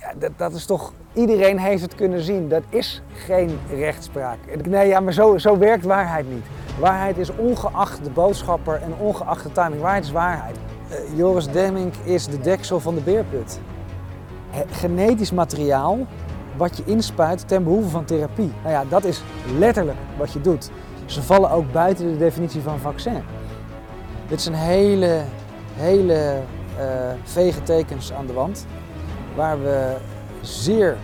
Ja, dat is toch, iedereen heeft het kunnen zien. Dat is geen rechtspraak. Nee, ja, maar zo werkt waarheid niet. Waarheid is ongeacht de boodschapper en ongeacht de timing. Waarheid is waarheid. Joris Demmink is de deksel van de beerput. Genetisch materiaal wat je inspuit ten behoeve van therapie. Nou ja, dat is letterlijk wat je doet. Ze vallen ook buiten de definitie van vaccin. Dit zijn hele vege tekens aan de wand, waar we zeer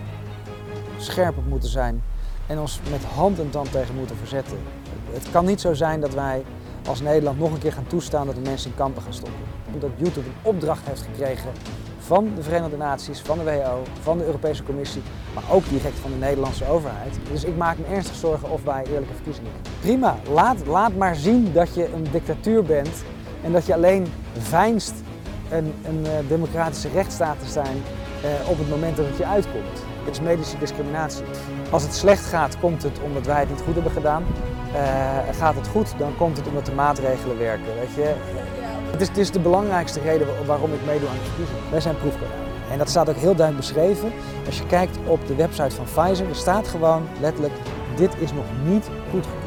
scherp op moeten zijn en ons met hand en tand tegen moeten verzetten. Het kan niet zo zijn dat wij als Nederland nog een keer gaan toestaan dat de mensen in kampen gaan stoppen. Omdat YouTube een opdracht heeft gekregen van de Verenigde Naties, van de WHO, van de Europese Commissie, maar ook direct van de Nederlandse overheid. Dus ik maak me ernstig zorgen of wij eerlijke verkiezingen hebben. Prima, laat maar zien dat je een dictatuur bent en dat je alleen veinst een democratische rechtsstaat te zijn op het moment dat het je uitkomt. Het is medische discriminatie. Als het slecht gaat, komt het omdat wij het niet goed hebben gedaan. Gaat het goed, dan komt het omdat de maatregelen werken. Weet je? Het is de belangrijkste reden waarom ik meedoe aan de verkiezingen. Wij zijn proefkonijn. En dat staat ook heel duidelijk beschreven. Als je kijkt op de website van Pfizer, er staat gewoon letterlijk: dit is nog niet goedgekeurd.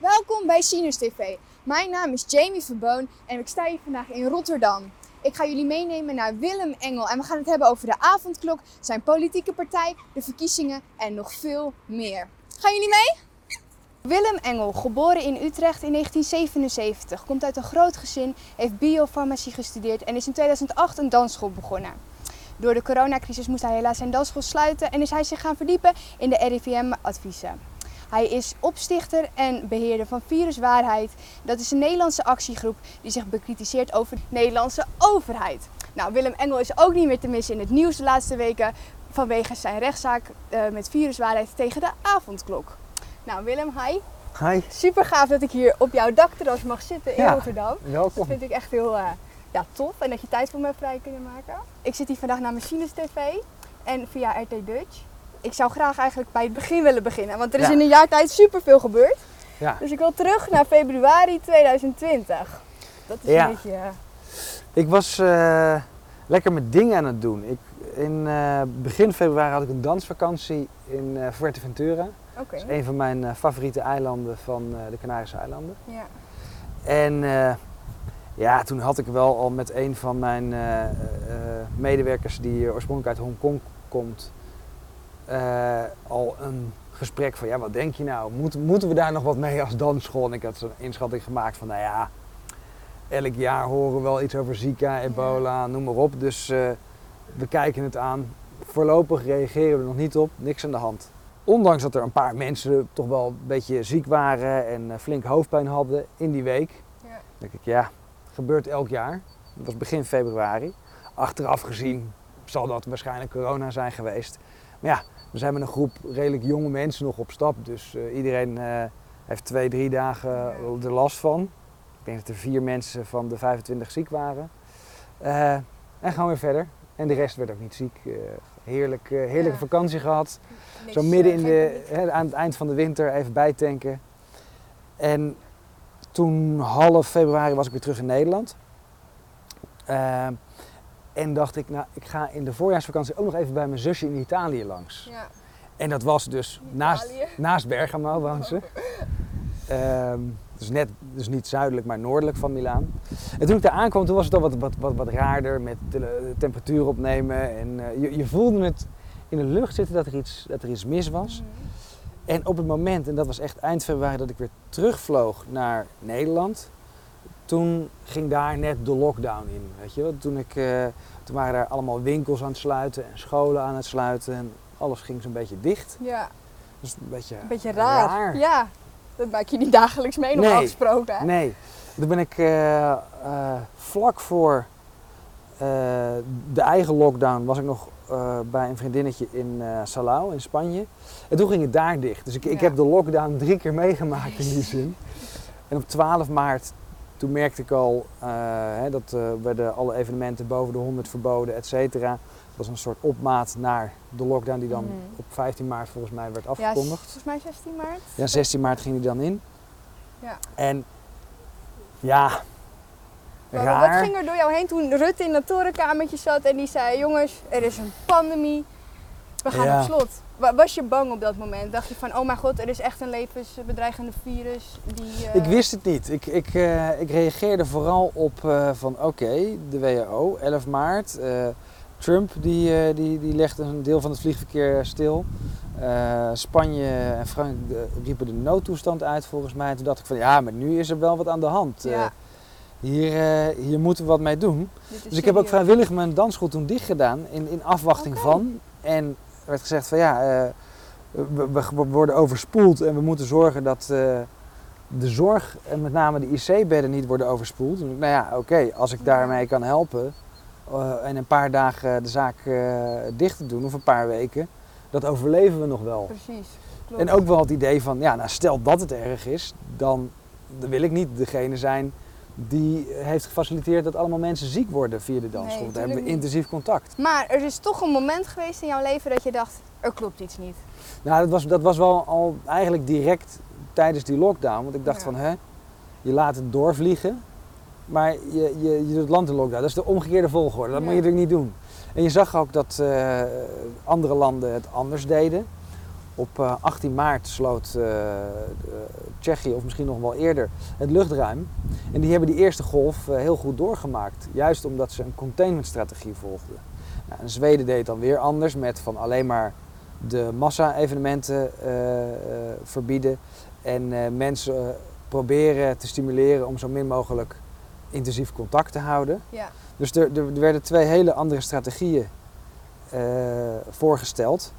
Welkom bij Sinus TV. Mijn naam is Jamie Verboon en ik sta hier vandaag in Rotterdam. Ik ga jullie meenemen naar Willem Engel en we gaan het hebben over de avondklok, zijn politieke partij, de verkiezingen en nog veel meer. Gaan jullie mee? Willem Engel, geboren in Utrecht in 1977, komt uit een groot gezin, heeft biofarmacie gestudeerd en is in 2008 een dansschool begonnen. Door de coronacrisis moest hij helaas zijn dansschool sluiten en is hij zich gaan verdiepen in de RIVM-adviezen. Hij is opstichter en beheerder van Viruswaarheid. Dat is een Nederlandse actiegroep die zich bekritiseert over de Nederlandse overheid. Nou, Willem Engel is ook niet meer te missen in het nieuws de laatste weken vanwege zijn rechtszaak met Viruswaarheid tegen de avondklok. Nou, Willem, hi. Hi. Super gaaf dat ik hier op jouw dakterras mag zitten in Rotterdam. Welkom. Dat vind ik echt heel tof en dat je tijd voor mij vrij kunnen maken. Ik zit hier vandaag naar Machines TV en via RT Dutch. Ik zou graag eigenlijk bij het begin willen beginnen, want er is in een jaar tijd superveel gebeurd. Ja. Dus ik wil terug naar februari 2020. Dat is een beetje... Ik was lekker mijn ding aan het doen. In begin februari had ik een dansvakantie in Fuerteventura. Okay. Dat is een van mijn favoriete eilanden van de Canarische eilanden. Ja. En toen had ik wel al met een van mijn medewerkers die oorspronkelijk uit Hongkong komt... al een gesprek van, wat denk je nou? Moeten we daar nog wat mee als dansschool? En ik had zo'n inschatting gemaakt van, elk jaar horen we wel iets over Zika, ebola, noem maar op. Dus we kijken het aan. Voorlopig reageren we er nog niet op. Niks aan de hand. Ondanks dat er een paar mensen toch wel een beetje ziek waren en flink hoofdpijn hadden in die week. Ja. Dan denk ik, gebeurt elk jaar. Dat was begin februari. Achteraf gezien zal dat waarschijnlijk corona zijn geweest. Maar we zijn met een groep redelijk jonge mensen nog op stap, dus iedereen heeft 2-3 dagen er last van. Ik denk dat er 4 mensen van de 25 ziek waren. En gaan weer verder. En de rest werd ook niet ziek. Heerlijke vakantie gehad. Zo midden in aan het eind van de winter even bijtanken. En toen half februari was ik weer terug in Nederland. En dacht ik, ik ga in de voorjaarsvakantie ook nog even bij mijn zusje in Italië langs. Ja. En dat was dus naast Bergamo woont ze. Dus niet zuidelijk, maar noordelijk van Milaan. En toen ik daar aankwam, toen was het al wat raarder met de temperatuur opnemen. En je voelde het in de lucht zitten dat er iets mis was. Mm. En op het moment, en dat was echt eind februari, dat ik weer terugvloog naar Nederland... Toen ging daar net de lockdown in, weet je wel. Toen waren daar allemaal winkels aan het sluiten en scholen aan het sluiten en alles ging zo'n beetje dicht. Ja. Dus een beetje raar. Ja, dat maak je niet dagelijks mee, nog afgesproken. Hè? Nee, toen ben ik vlak voor de eigen lockdown was ik nog bij een vriendinnetje in Salau in Spanje. En toen ging het daar dicht. Dus ik heb de lockdown 3 keer meegemaakt in die zin. En op 12 maart... Toen merkte ik al dat werden alle evenementen boven de 100 verboden, et cetera. Dat is een soort opmaat naar de lockdown die dan op 15 maart volgens mij werd afgekondigd. Ja, volgens mij 16 maart. Ja, 16 maart ging die dan in. Ja. En ja, raar. Wat ging er door jou heen toen Rutte in dat torenkamertje zat en die zei, jongens, er is een pandemie, we gaan op slot. Was je bang op dat moment? Dacht je van, oh mijn god, er is echt een levensbedreigende virus? Ik wist het niet. Ik reageerde vooral op van oké, de WHO, 11 maart. Trump die legde een deel van het vliegverkeer stil. Spanje en Frankrijk riepen de noodtoestand uit volgens mij. En toen dacht ik van ja, maar nu is er wel wat aan de hand. Ja. Hier moeten we wat mee doen. Dus ik heb ook vrijwillig mijn dansschool toen dicht gedaan in afwachting van. En er werd gezegd van ja, we worden overspoeld en we moeten zorgen dat de zorg en met name de IC-bedden niet worden overspoeld. Dus, nou ja, oké, als ik daarmee kan helpen en een paar dagen de zaak dicht te doen of een paar weken, dat overleven we nog wel. Precies, klopt. En ook wel het idee van ja, nou stel dat het erg is, dan wil ik niet degene zijn die heeft gefaciliteerd dat allemaal mensen ziek worden via de dansschool. Daar hebben we intensief contact. Maar er is toch een moment geweest in jouw leven dat je dacht, er klopt iets niet. Nou, dat was wel al eigenlijk direct tijdens die lockdown. Want ik dacht van, je laat het doorvliegen, maar je doet het land in lockdown. Dat is de omgekeerde volgorde, dat moet je natuurlijk niet doen. En je zag ook dat andere landen het anders deden. Op 18 maart sloot Tsjechië, of misschien nog wel eerder, het luchtruim. En die hebben die eerste golf heel goed doorgemaakt. Juist omdat ze een containmentstrategie volgden. Nou, en Zweden deed het dan weer anders met van alleen maar de massa-evenementen verbieden. En mensen proberen te stimuleren om zo min mogelijk intensief contact te houden. Ja. Dus er werden twee hele andere strategieën voorgesteld.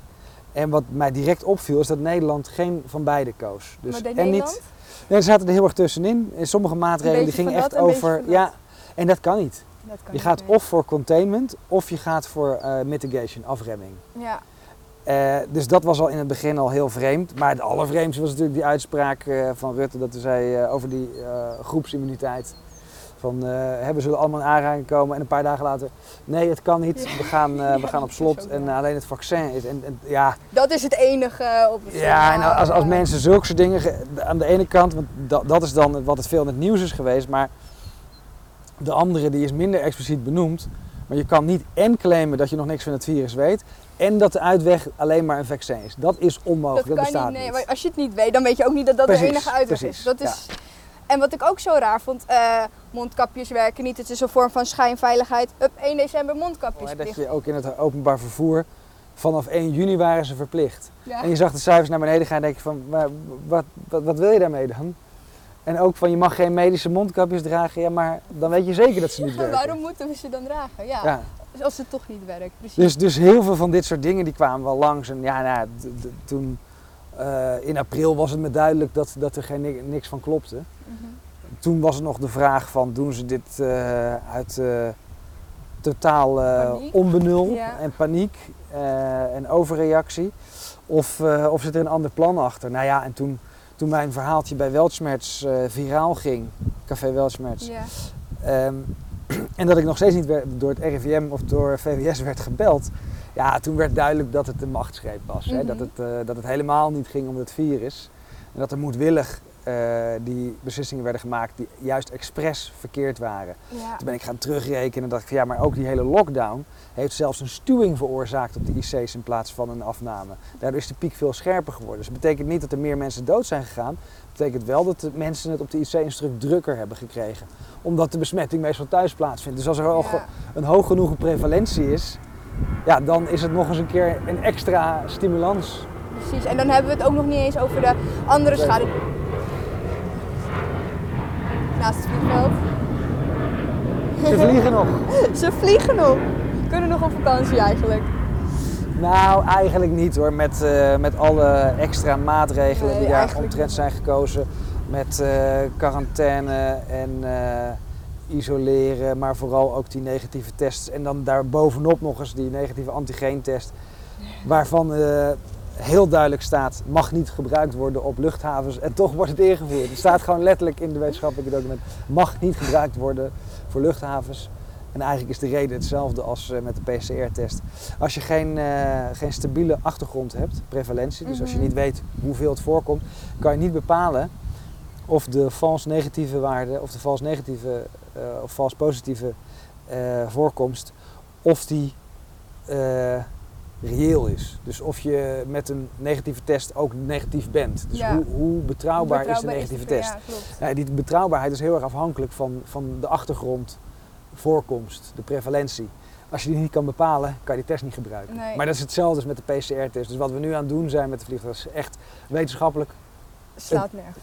En wat mij direct opviel is dat Nederland geen van beide koos. Dus, maar deed Nederland? Ze zaten er heel erg tussenin. En sommige maatregelen die gingen echt over. Ja, en dat kan niet. Dat kan je gaat of voor containment of je gaat voor mitigation, afremming. Ja. Dus dat was al in het begin al heel vreemd. Maar het allervreemdste was natuurlijk die uitspraak van Rutte dat hij zei over die groepsimmuniteit. Van we zullen allemaal in aanraking komen en een paar dagen later, nee het kan niet, we gaan op slot en alleen het vaccin is. En, dat is het enige op het en als mensen zulke soort dingen, aan de ene kant, want dat is dan wat het veel in het nieuws is geweest, maar de andere die is minder expliciet benoemd. Maar je kan niet en claimen dat je nog niks van het virus weet en dat de uitweg alleen maar een vaccin is. Dat is onmogelijk, dat bestaat niet. Nee, maar als je het niet weet, dan weet je ook niet dat precies, de enige uitweg is. Dat is En wat ik ook zo raar vond, mondkapjes werken niet, het is een vorm van schijnveiligheid. Up 1 december mondkapjes plicht. Dat je ook in het openbaar vervoer, vanaf 1 juni waren ze verplicht. Ja. En je zag de cijfers naar beneden gaan en denk je van, wat wil je daarmee dan? En ook van, je mag geen medische mondkapjes dragen, ja maar dan weet je zeker dat ze niet werken. Waarom moeten we ze dan dragen? Ja. Als het toch niet werkt, precies. Dus heel veel van dit soort dingen die kwamen wel langs en toen... in april was het me duidelijk dat er niks van klopte. Mm-hmm. Toen was er nog de vraag van doen ze dit uit totaal onbenul en paniek en overreactie of zit er een ander plan achter. Nou ja, en toen mijn verhaaltje bij Weltschmerz viraal ging, Café Weltschmerz, en dat ik nog steeds niet door het RIVM of door VWS werd gebeld. Ja, toen werd duidelijk dat het een machtsgreep was. Mm-hmm. Dat het helemaal niet ging om het virus. En dat er moedwillig die beslissingen werden gemaakt die juist expres verkeerd waren. Ja. Toen ben ik gaan terugrekenen en dacht ik van ja, maar ook die hele lockdown heeft zelfs een stuwing veroorzaakt op de IC's in plaats van een afname. Daardoor is de piek veel scherper geworden. Dus dat betekent niet dat er meer mensen dood zijn gegaan. Dat betekent wel dat de mensen het op de IC een stuk drukker hebben gekregen. Omdat de besmetting meestal thuis plaatsvindt. Dus als er al een hoog genoeg prevalentie is, ja, dan is het nog eens een keer een extra stimulans. Precies, en dan hebben we het ook nog niet eens over de andere schade. Naast het vliegveld. Ze vliegen nog. Ze vliegen nog. Kunnen nog op vakantie eigenlijk? Nou, eigenlijk niet hoor. Met alle extra maatregelen die daar omtrent zijn gekozen. Met quarantaine en... isoleren, maar vooral ook die negatieve tests en dan daarbovenop nog eens die negatieve antigeentest, waarvan heel duidelijk staat, mag niet gebruikt worden op luchthavens en toch wordt het ingevoerd. Het staat gewoon letterlijk in de wetenschappelijke document, mag niet gebruikt worden voor luchthavens En eigenlijk is de reden hetzelfde als met de PCR-test. Als je geen stabiele achtergrond hebt, prevalentie, dus als je niet weet hoeveel het voorkomt, kan je niet bepalen of de vals negatieve waarde of de vals negatieve of vals positieve voorkomst, of die reëel is. Dus of je met een negatieve test ook negatief bent. Dus ja. hoe betrouwbaar is de negatieve test? Ja, ja, die betrouwbaarheid is heel erg afhankelijk van de achtergrond, voorkomst, de prevalentie. Als je die niet kan bepalen, kan je die test niet gebruiken. Nee. Maar dat is hetzelfde als met de PCR-test. Dus wat we nu aan het doen zijn met de vliegtuig is echt wetenschappelijk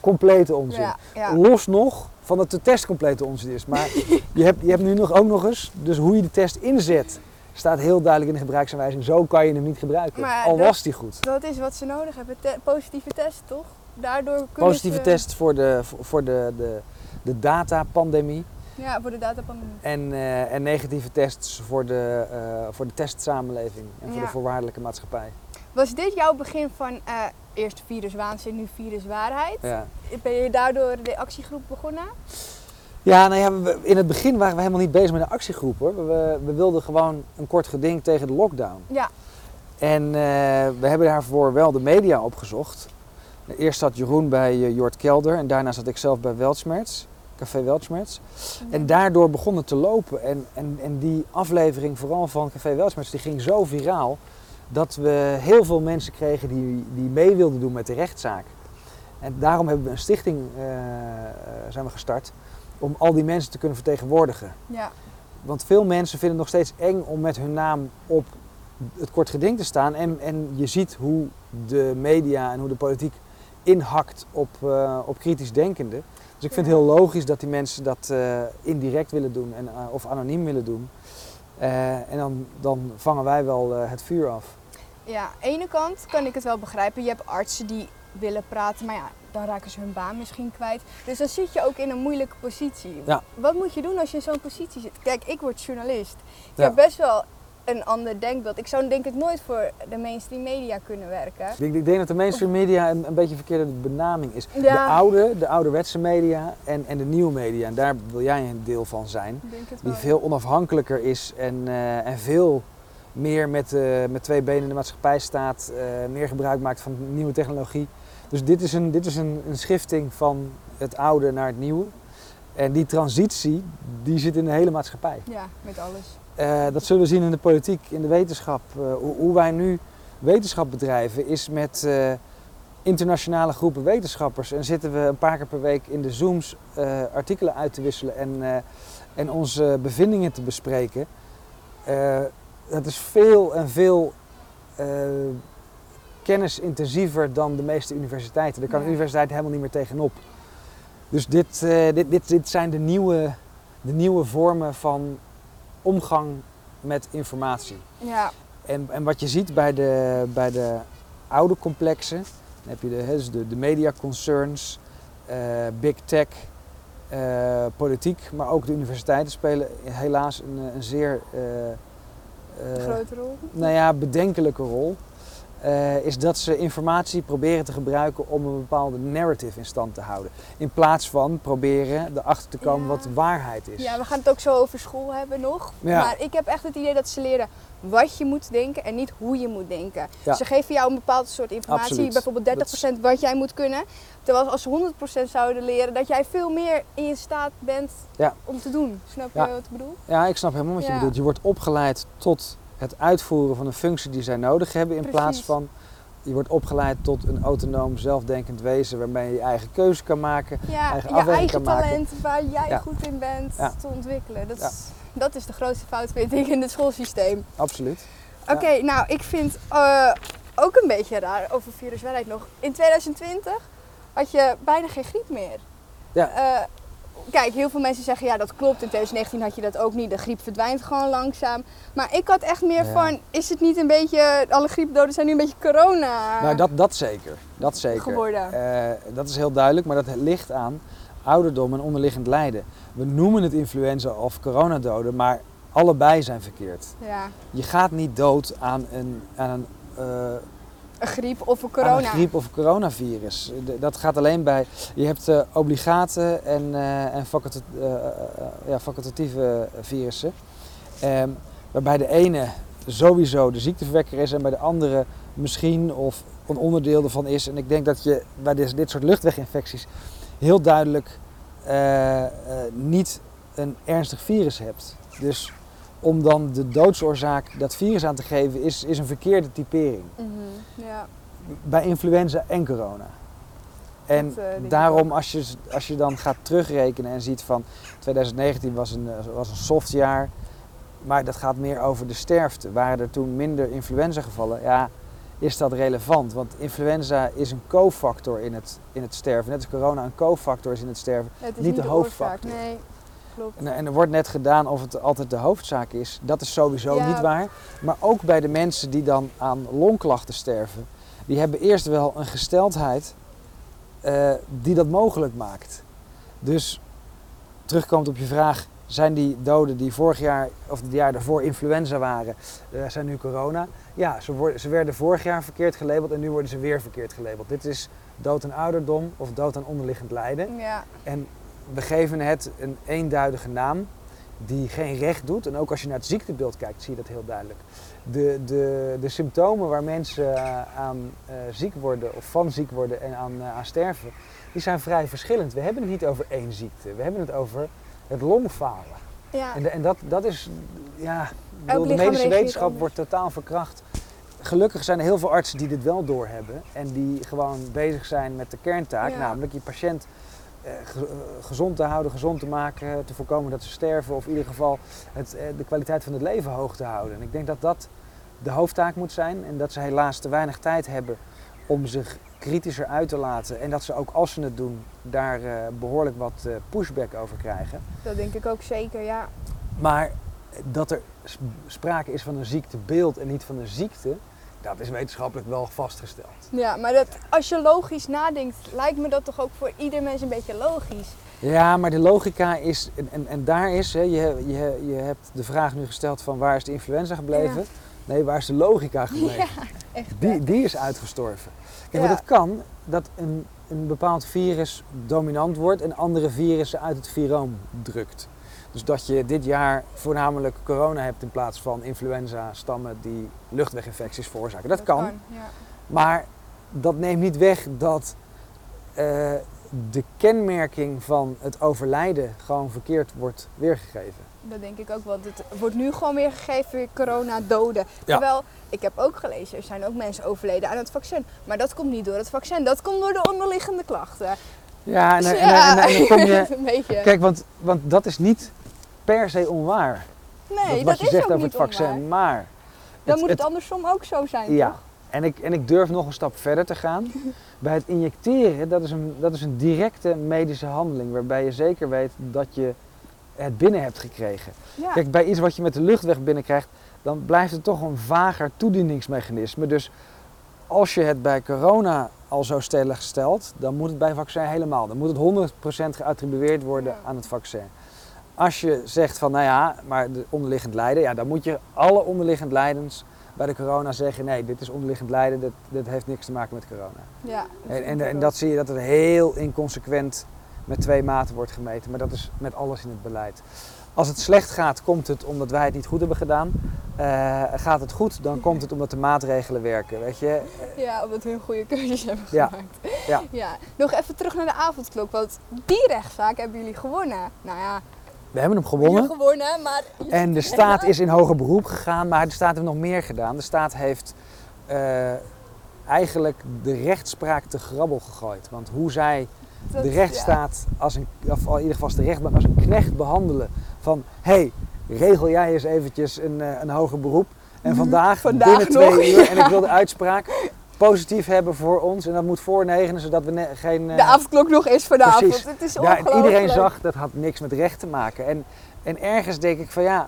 complete onzin. Ja, ja. Los nog van dat de test complete onzin is. Maar je hebt nu ook nog eens, dus hoe je de test inzet, staat heel duidelijk in de gebruiksaanwijzing. Zo kan je hem niet gebruiken, maar was die goed. Dat is wat ze nodig hebben, positieve test toch? Daardoor positieve test voor de datapandemie. Ja, voor de datapandemie. En negatieve tests voor de testsamenleving en voor de voorwaardelijke maatschappij. Was dit jouw begin van eerst viruswaanzin, nu viruswaarheid? Ja. Ben je daardoor de actiegroep begonnen? Ja, nou ja, in het begin waren we helemaal niet bezig met een actiegroep, hoor. We wilden gewoon een kort geding tegen de lockdown. Ja. En we hebben daarvoor wel de media opgezocht. Eerst zat Jeroen bij Jort Kelder en daarna zat ik zelf bij Weltschmerz, Café Weltschmerz. Ja. En daardoor begon het te lopen. En die aflevering, vooral van Café Weltschmerz, die ging zo viraal dat we heel veel mensen kregen die mee wilden doen met de rechtszaak. En daarom hebben we een stichting zijn we gestart, om al die mensen te kunnen vertegenwoordigen. Ja. Want veel mensen vinden het nog steeds eng om met hun naam op het kort geding te staan. En je ziet hoe de media en hoe de politiek inhakt op kritisch denkenden. Dus ik vind het heel logisch dat die mensen dat indirect willen doen of anoniem willen doen. En dan vangen wij wel het vuur af. Ja, aan de ene kant kan ik het wel begrijpen. Je hebt artsen die willen praten, maar ja, dan raken ze hun baan misschien kwijt. Dus dan zit je ook in een moeilijke positie. Ja. Wat moet je doen als je in zo'n positie zit? Kijk, ik word journalist. Ik heb best wel een ander denkbeeld. Ik zou denk ik nooit voor de mainstream media kunnen werken. Ik denk dat de mainstream media een beetje verkeerde benaming is. Ja. De ouderwetse media en de nieuwe media. En daar wil jij een deel van zijn. Die veel onafhankelijker is en veel meer met twee benen in de maatschappij staat. Meer gebruik maakt van nieuwe technologie. Dus dit is een schifting van het oude naar het nieuwe. En die transitie, die zit in de hele maatschappij. Ja, met alles. Dat zullen we zien in de politiek, in de wetenschap. Hoe wij nu wetenschap bedrijven is met internationale groepen wetenschappers. En zitten we een paar keer per week in de Zooms artikelen uit te wisselen en onze bevindingen te bespreken. Dat is veel en veel kennisintensiever dan de meeste universiteiten. Daar kan de universiteit helemaal niet meer tegenop. Dus dit zijn de nieuwe vormen van omgang met informatie. Ja. En wat je ziet bij de oude complexen, dan heb je de mediaconcerns, big tech, politiek, maar ook de universiteiten spelen helaas een zeer grote rol. Nou ja, bedenkelijke rol. Is dat ze informatie proberen te gebruiken om een bepaalde narrative in stand te houden. In plaats van proberen erachter te komen wat waarheid is. Ja, we gaan het ook zo over school hebben nog. Ja. Maar ik heb echt het idee dat ze leren wat je moet denken en niet hoe je moet denken. Ja. Ze geven jou een bepaald soort informatie, absoluut. Bijvoorbeeld 30% wat jij moet kunnen. Terwijl als ze 100% zouden leren dat jij veel meer in staat bent om te doen. Snap je wat ik bedoel? Ja, ik snap helemaal wat je bedoelt. Je wordt opgeleid tot het uitvoeren van een functie die zij nodig hebben, in plaats van, je wordt opgeleid tot een autonoom, zelfdenkend wezen waarmee je je eigen keuze kan maken, je eigen talent waar jij goed in bent te ontwikkelen. Dat is de grootste fout, vind ik, in het schoolsysteem. Absoluut. Oké, nou, ik vind ook een beetje raar over viruswaarheid nog. In 2020 had je bijna geen griep meer. Ja. Kijk, heel veel mensen zeggen, ja, dat klopt. In 2019 had je dat ook niet. De griep verdwijnt gewoon langzaam. Maar ik had echt meer van, is het niet een beetje, alle griepdoden zijn nu een beetje corona? Nou, dat zeker. Geworden. Dat is heel duidelijk, maar dat ligt aan ouderdom en onderliggend lijden. We noemen het influenza of coronadoden, maar allebei zijn verkeerd. Ja. Je gaat niet dood aan een griep of een corona. Aan een griep of een coronavirus. Dat gaat alleen bij. Je hebt obligaten en facultatieve virussen. Waarbij de ene sowieso de ziekteverwekker is en bij de andere misschien of een onderdeel ervan is. En ik denk dat je bij dit soort luchtweginfecties heel duidelijk niet een ernstig virus hebt. Dus om dan de doodsoorzaak dat virus aan te geven is een verkeerde typering. Mm-hmm, ja. Bij influenza en corona. En daarom als je dan gaat terugrekenen en ziet van 2019 was een soft jaar. Maar dat gaat meer over de sterfte. Waren er toen minder influenza gevallen? Ja, is dat relevant? Want influenza is een cofactor in het sterven. Net als corona een cofactor is in het sterven. Het is niet de hoofdfactor. Oorzaak, nee. Klopt. En er wordt net gedaan of het altijd de hoofdzaak is. Dat is sowieso niet waar. Maar ook bij de mensen die dan aan longklachten sterven. Die hebben eerst wel een gesteldheid die dat mogelijk maakt. Dus terugkomt op je vraag. Zijn die doden die vorig jaar of het jaar daarvoor influenza waren, zijn nu corona? Ja, ze werden vorig jaar verkeerd gelabeld en nu worden ze weer verkeerd gelabeld. Dit is dood aan ouderdom of dood aan onderliggend lijden. Ja. En we geven het een eenduidige naam die geen recht doet. En ook als je naar het ziektebeeld kijkt, zie je dat heel duidelijk. De symptomen waar mensen aan ziek worden of van ziek worden en aan sterven, die zijn vrij verschillend. We hebben het niet over één ziekte, we hebben het over het longfalen. Ja. En dat is, ja, de medische wetenschap wordt totaal verkracht. Gelukkig zijn er heel veel artsen die dit wel doorhebben en die gewoon bezig zijn met de kerntaak, namelijk je patiënt gezond te houden, gezond te maken, te voorkomen dat ze sterven of in ieder geval de kwaliteit van het leven hoog te houden. En ik denk dat dat de hoofdtaak moet zijn en dat ze helaas te weinig tijd hebben om zich kritischer uit te laten en dat ze ook als ze het doen daar behoorlijk wat pushback over krijgen. Dat denk ik ook zeker, ja. Maar dat er sprake is van een ziektebeeld en niet van een ziekte, dat is wetenschappelijk wel vastgesteld. Ja, maar als je logisch nadenkt, lijkt me dat toch ook voor ieder mens een beetje logisch. Ja, maar de logica is, en daar is, hè, je hebt de vraag nu gesteld van waar is de influenza gebleven? Ja. Nee, waar is de logica gebleven? Ja, echt. Die is uitgestorven. Kijk, maar dat kan dat een bepaald virus dominant wordt en andere virussen uit het viroom drukt. Dus dat je dit jaar voornamelijk corona hebt in plaats van influenza-stammen die luchtweginfecties veroorzaken. Dat kan, ja. Maar dat neemt niet weg dat de kenmerking van het overlijden gewoon verkeerd wordt weergegeven. Dat denk ik ook, want het wordt nu gewoon weer gegeven, corona doden. Ja. Terwijl, ik heb ook gelezen, er zijn ook mensen overleden aan het vaccin. Maar dat komt niet door het vaccin, dat komt door de onderliggende klachten. Ja, en dan kom je... Kijk, want dat is niet per se onwaar. Nee, dat is ook niet onwaar. Wat je zegt over het vaccin, maar... Dan moet het andersom ook zo zijn, toch? En ik durf nog een stap verder te gaan. Bij het injecteren, dat is een directe medische handeling, waarbij je zeker weet dat je het binnen hebt gekregen. Ja. Kijk, bij iets wat je met de luchtweg binnenkrijgt, dan blijft het toch een vager toedieningsmechanisme. Dus als je het bij corona al zo stellig stelt, dan moet het bij vaccin helemaal. Dan moet het 100% geattribueerd worden aan het vaccin. Als je zegt van, nou ja, maar de onderliggend lijden, ja, dan moet je alle onderliggend lijdens bij de corona zeggen, nee, dit is onderliggend lijden, dit heeft niks te maken met corona. Ja, en dat zie je dat het heel inconsequent met twee maten wordt gemeten, maar dat is met alles in het beleid. Als het slecht gaat, komt het omdat wij het niet goed hebben gedaan. Gaat het goed, dan komt het omdat de maatregelen werken, weet je. Ja, omdat we een goede keuzes hebben gemaakt. Ja. Ja. Nog even terug naar de avondklok, want die rechtszaak hebben jullie gewonnen. Nou ja. We hebben hem gewonnen. Maar... En de staat is in hoger beroep gegaan, maar de staat heeft nog meer gedaan. De staat heeft eigenlijk de rechtspraak te grabbel gegooid, want hoe zij... de rechtsstaat, of in ieder geval als de rechtbank, als een knecht behandelen van, hé, regel jij eens eventjes een hoger beroep. En vandaag binnen 2 uur, en ik wil de uitspraak positief hebben voor ons. En dat moet voor 9, zodat we geen... De avondklok nog is vanavond. Precies. Het is ongelooflijk. Iedereen zag, dat had niks met recht te maken. En ergens denk ik van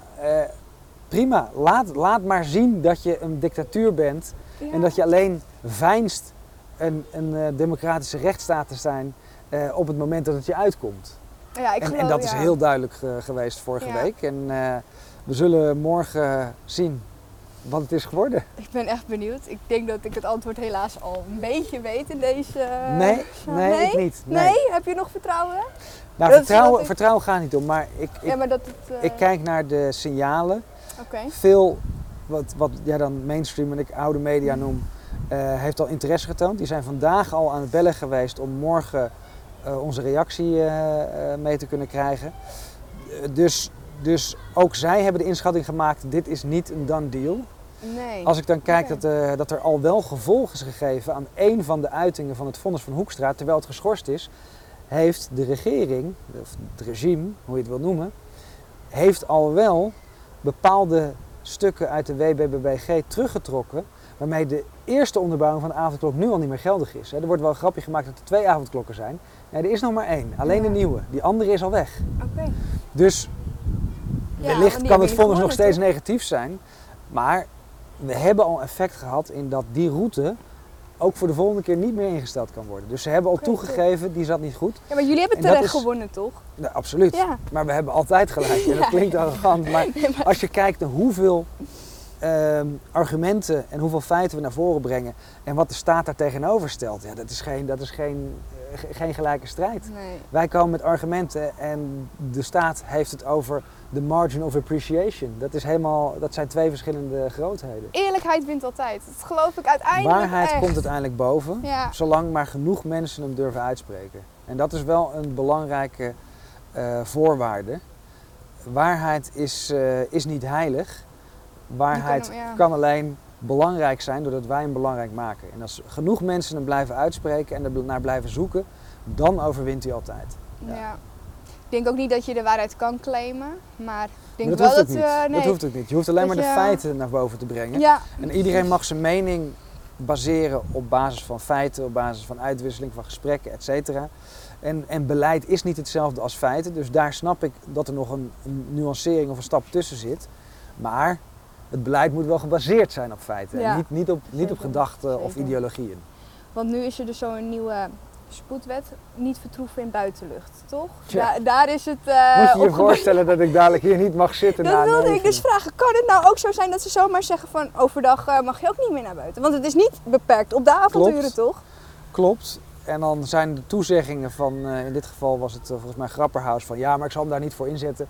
prima, laat maar zien dat je een dictatuur bent. Ja. En dat je alleen veinst een democratische rechtsstaat te zijn op het moment dat het je uitkomt. Ja, ik geloof, en dat is heel duidelijk geweest vorige week. En we zullen morgen zien wat het is geworden. Ik ben echt benieuwd. Ik denk dat ik het antwoord helaas al een beetje weet in deze... Nee, ik niet. Nee? Heb je nog vertrouwen? Nou, vertrouwen gaat niet om. Maar ik kijk naar de signalen. Okay. Veel wat jij dan mainstream en ik oude media noem, heeft al interesse getoond. Die zijn vandaag al aan het bellen geweest om morgen onze reactie mee te kunnen krijgen. Dus ook zij hebben de inschatting gemaakt, dit is niet een done deal. Nee. Als ik dan kijk dat er al wel gevolg is gegeven aan één van de uitingen van het vonnis van Hoekstra, terwijl het geschorst is, heeft de regering, of het regime, hoe je het wil noemen, heeft al wel bepaalde stukken uit de WBBBG teruggetrokken, waarmee de eerste onderbouwing van de avondklok nu al niet meer geldig is. Er wordt wel een grapje gemaakt dat er 2 avondklokken zijn. Nee, er is nog maar 1, alleen de nieuwe. Die andere is al weg. Okay. Dus wellicht kan het vonnis nog steeds negatief zijn, maar we hebben al effect gehad in dat die route ook voor de volgende keer niet meer ingesteld kan worden. Dus ze hebben al toegegeven, die zat niet goed. Ja, maar jullie hebben terecht gewonnen, toch? Nou, absoluut. Ja. Maar we hebben altijd gelijk. En dat klinkt arrogant, maar als je kijkt naar hoeveel argumenten en hoeveel feiten we naar voren brengen en wat de staat daar tegenover stelt, ja, dat is geen gelijke strijd. Nee. Wij komen met argumenten en de staat heeft het over de margin of appreciation. Dat zijn 2 verschillende grootheden. Eerlijkheid wint altijd. Dat geloof ik uiteindelijk. Waarheid komt uiteindelijk boven, zolang maar genoeg mensen hem durven uitspreken. En dat is wel een belangrijke voorwaarde. Waarheid is niet heilig. Waarheid kan alleen belangrijk zijn doordat wij hem belangrijk maken. En als genoeg mensen hem blijven uitspreken en er naar blijven zoeken, dan overwint hij altijd. Ja. Ik denk ook niet dat je de waarheid kan claimen, maar ik denk wel dat... Dat hoeft ook niet. Je hoeft alleen maar de feiten naar boven te brengen. Ja. En iedereen mag zijn mening baseren op basis van feiten, op basis van uitwisseling, van gesprekken, et cetera. En beleid is niet hetzelfde als feiten, dus daar snap ik dat er nog een nuancering of een stap tussen zit. Maar het beleid moet wel gebaseerd zijn op feiten, niet op gedachten of ideologieën. Want nu is er dus zo'n nieuwe spoedwet, niet vertoeven in buitenlucht, toch? Ja. Daar is het moet je je voorstellen dat ik dadelijk hier niet mag zitten? Dat wilde ik dus vragen. Kan het nou ook zo zijn dat ze zomaar zeggen van overdag mag je ook niet meer naar buiten? Want het is niet beperkt op de avonduren, toch? Klopt. En dan zijn de toezeggingen van, in dit geval was het volgens mij Grapperhaus, van ja, maar ik zal hem daar niet voor inzetten.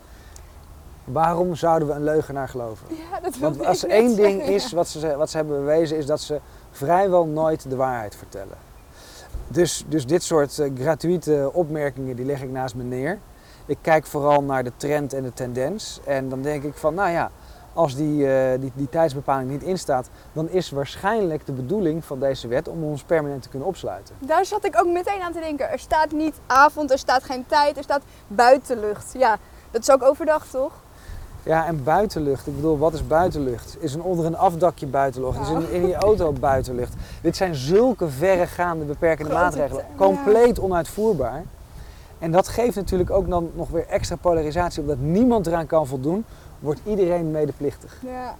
Waarom zouden we een leugenaar geloven? Ja, dat want als er één ding is wat ze hebben bewezen, is dat ze vrijwel nooit de waarheid vertellen. Dus dit soort gratuite opmerkingen die leg ik naast me neer. Ik kijk vooral naar de trend en de tendens. En dan denk ik van, nou ja, als die tijdsbepaling niet instaat, dan is waarschijnlijk de bedoeling van deze wet om ons permanent te kunnen opsluiten. Daar zat ik ook meteen aan te denken. Er staat niet avond, er staat geen tijd, er staat buitenlucht. Ja, dat is ook overdag, toch? Ja, en buitenlucht. Ik bedoel, wat is buitenlucht? Is onder een afdakje buitenlucht? Is in je auto buitenlucht? Dit zijn zulke verregaande beperkende maatregelen. Compleet onuitvoerbaar. En dat geeft natuurlijk ook dan nog weer extra polarisatie. Omdat niemand eraan kan voldoen, wordt iedereen medeplichtig. Ja,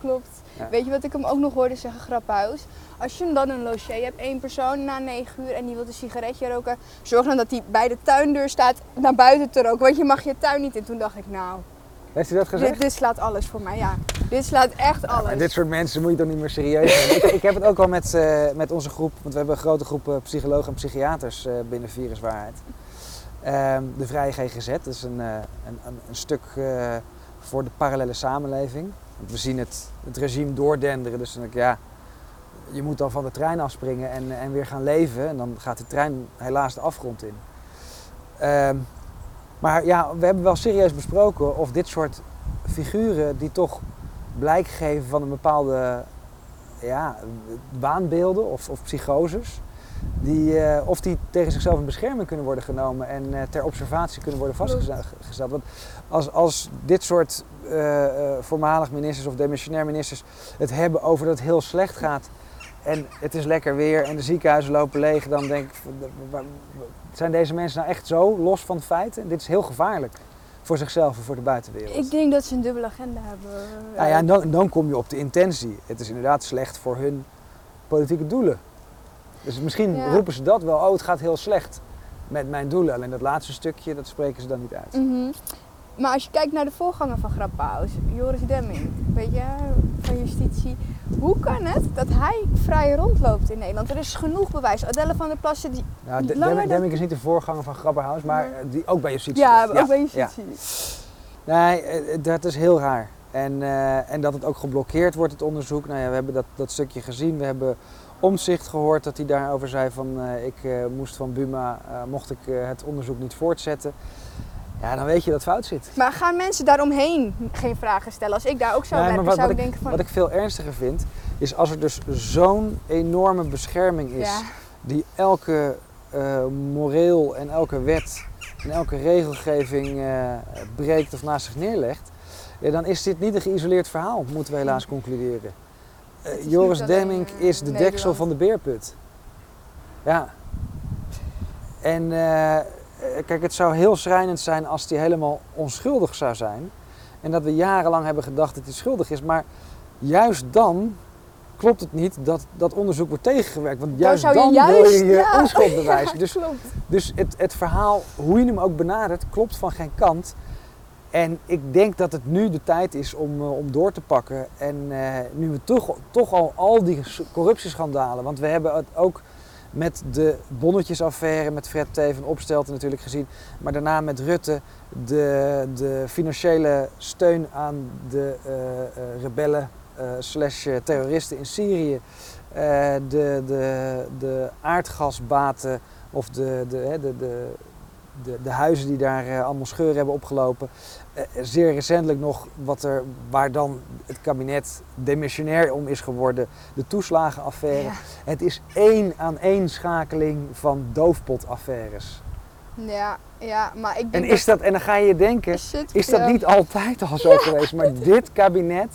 klopt. Ja. Weet je wat ik hem ook nog hoorde zeggen, Grapperhaus? Als je dan een logé hebt, 1 persoon na 9 uur en die wil een sigaretje roken, zorg dan dat hij bij de tuindeur staat naar buiten te roken. Want je mag je tuin niet in. Toen dacht ik, nou... Heeft hij dat gezegd? Dit slaat alles voor mij, ja. Dit slaat echt alles. Maar dit soort mensen moet je toch niet meer serieus nemen. Ik heb het ook al met onze groep, want we hebben een grote groep psychologen en psychiaters binnen Viruswaarheid. De Vrije GGZ, dat is een stuk voor de parallele samenleving. Want we zien het regime doordenderen, dus dan denk ik, ja, je moet dan van de trein afspringen en weer gaan leven. En dan gaat de trein helaas de afgrond in. Maar ja, we hebben wel serieus besproken of dit soort figuren die toch blijk geven van een bepaalde waanbeelden of psychoses, of die tegen zichzelf in bescherming kunnen worden genomen en ter observatie kunnen worden vastgesteld. Want als dit soort voormalig ministers of demissionair ministers het hebben over dat het heel slecht gaat en het is lekker weer en de ziekenhuizen lopen leeg, dan denk ik, zijn deze mensen nou echt zo los van feiten? Dit is heel gevaarlijk voor zichzelf en voor de buitenwereld. Ik denk dat ze een dubbele agenda hebben. Nou ja, dan kom je op de intentie. Het is inderdaad slecht voor hun politieke doelen. Dus misschien roepen ze dat wel, het gaat heel slecht met mijn doelen. Alleen dat laatste stukje, dat spreken ze dan niet uit. Mm-hmm. Maar als je kijkt naar de voorganger van Grapperhaus, Joris Demming, weet je, van Justitie. Hoe kan het dat hij vrij rondloopt in Nederland? Er is genoeg bewijs. Adelle van der Plassen... Demming is niet de voorganger van Grapperhaus, maar die ook bij Justitie. Ja, ook bij Justitie. Ja. Nee, dat is heel raar. En dat het ook geblokkeerd wordt, het onderzoek. Nou ja, we hebben dat stukje gezien. We hebben Omtzigt gehoord dat hij daarover zei van ik moest van Buma, mocht ik het onderzoek niet voortzetten. Ja, dan weet je dat fout zit. Maar gaan mensen daaromheen geen vragen stellen? Als ik daar ook zou werken, zou ik denken van... Wat ik veel ernstiger vind, is als er dus zo'n enorme bescherming is... Ja. Die elke moreel en elke wet en elke regelgeving breekt of naast zich neerlegt... Ja, dan is dit niet een geïsoleerd verhaal, moeten we helaas concluderen. Joris Demmink is de Nederland. Deksel van de beerput. Ja. En... Kijk, het zou heel schrijnend zijn als die helemaal onschuldig zou zijn. En dat we jarenlang hebben gedacht dat hij schuldig is. Maar juist dan klopt het niet dat dat onderzoek wordt tegengewerkt. Want juist dan wil je onschuld bewijzen. Ja, dus het verhaal, hoe je hem ook benadert, klopt van geen kant. En ik denk dat het nu de tijd is om door te pakken. En nu we toch al die corruptieschandalen, want we hebben het ook... Met de bonnetjesaffaire, met Fred Teven, Opstelten natuurlijk gezien. Maar daarna met Rutte, de financiële steun aan de rebellen / terroristen in Syrië. De aardgasbaten of de huizen die daar allemaal scheuren hebben opgelopen. Zeer recentelijk nog waar dan het kabinet demissionair om is geworden, de toeslagenaffaire. Ja. Het is één schakeling van doofpotaffaires. Ja, maar ik denk... En dan ga je denken, is dat niet altijd al zo geweest? Maar dit kabinet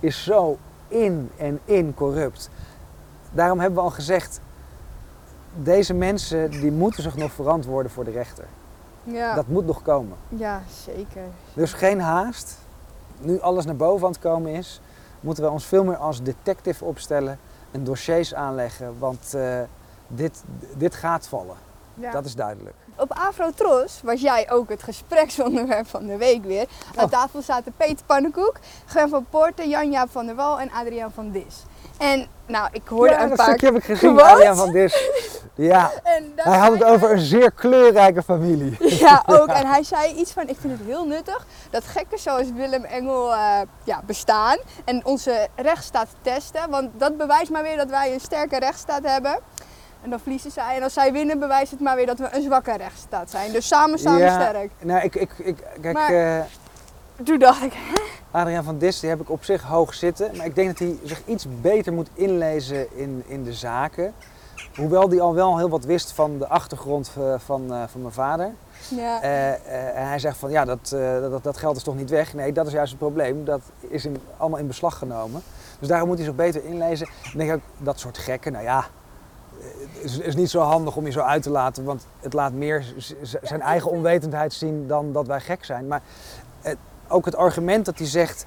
is zo in corrupt. Daarom hebben we al gezegd, deze mensen die moeten zich nog verantwoorden voor de rechter. Ja. Dat moet nog komen. Ja, zeker. Dus geen haast. Nu alles naar boven aan het komen is, moeten we ons veel meer als detective opstellen en dossiers aanleggen, want dit gaat vallen. Ja. Dat is duidelijk. Op Afrotros was jij ook het gespreksonderwerp van de week weer. Oh. Aan tafel zaten Peter Pannenkoek, Gwen van Poorten, Jan-Jaap van der Wal en Adriaan van Dis. En nou, ik hoorde een paar... Ja, dat stukje heb ik gezien, Adriaan van Dis. Ja, hij had het over een zeer kleurrijke familie. Ja, ook. Ja. En hij zei iets van, ik vind het heel nuttig dat gekken zoals Willem Engel bestaan. En onze rechtsstaat testen, want dat bewijst maar weer dat wij een sterke rechtsstaat hebben. En dan verliezen zij. En als zij winnen, bewijst het maar weer dat we een zwakke rechtsstaat zijn. Dus samen sterk. Nou, kijk... Maar, toen dacht ik... Hè? Adriaan van Dis, die heb ik op zich hoog zitten. Maar ik denk dat hij zich iets beter moet inlezen in de zaken. Hoewel die al wel heel wat wist van de achtergrond van mijn vader. Ja. En hij zegt van, ja, dat geld is toch niet weg? Nee, dat is juist het probleem. Dat is allemaal in beslag genomen. Dus daarom moet hij zich beter inlezen. Dan denk ik ook, dat soort gekken, nou ja... Het is niet zo handig om je zo uit te laten, want het laat meer zijn eigen onwetendheid zien dan dat wij gek zijn. Maar ook het argument dat hij zegt,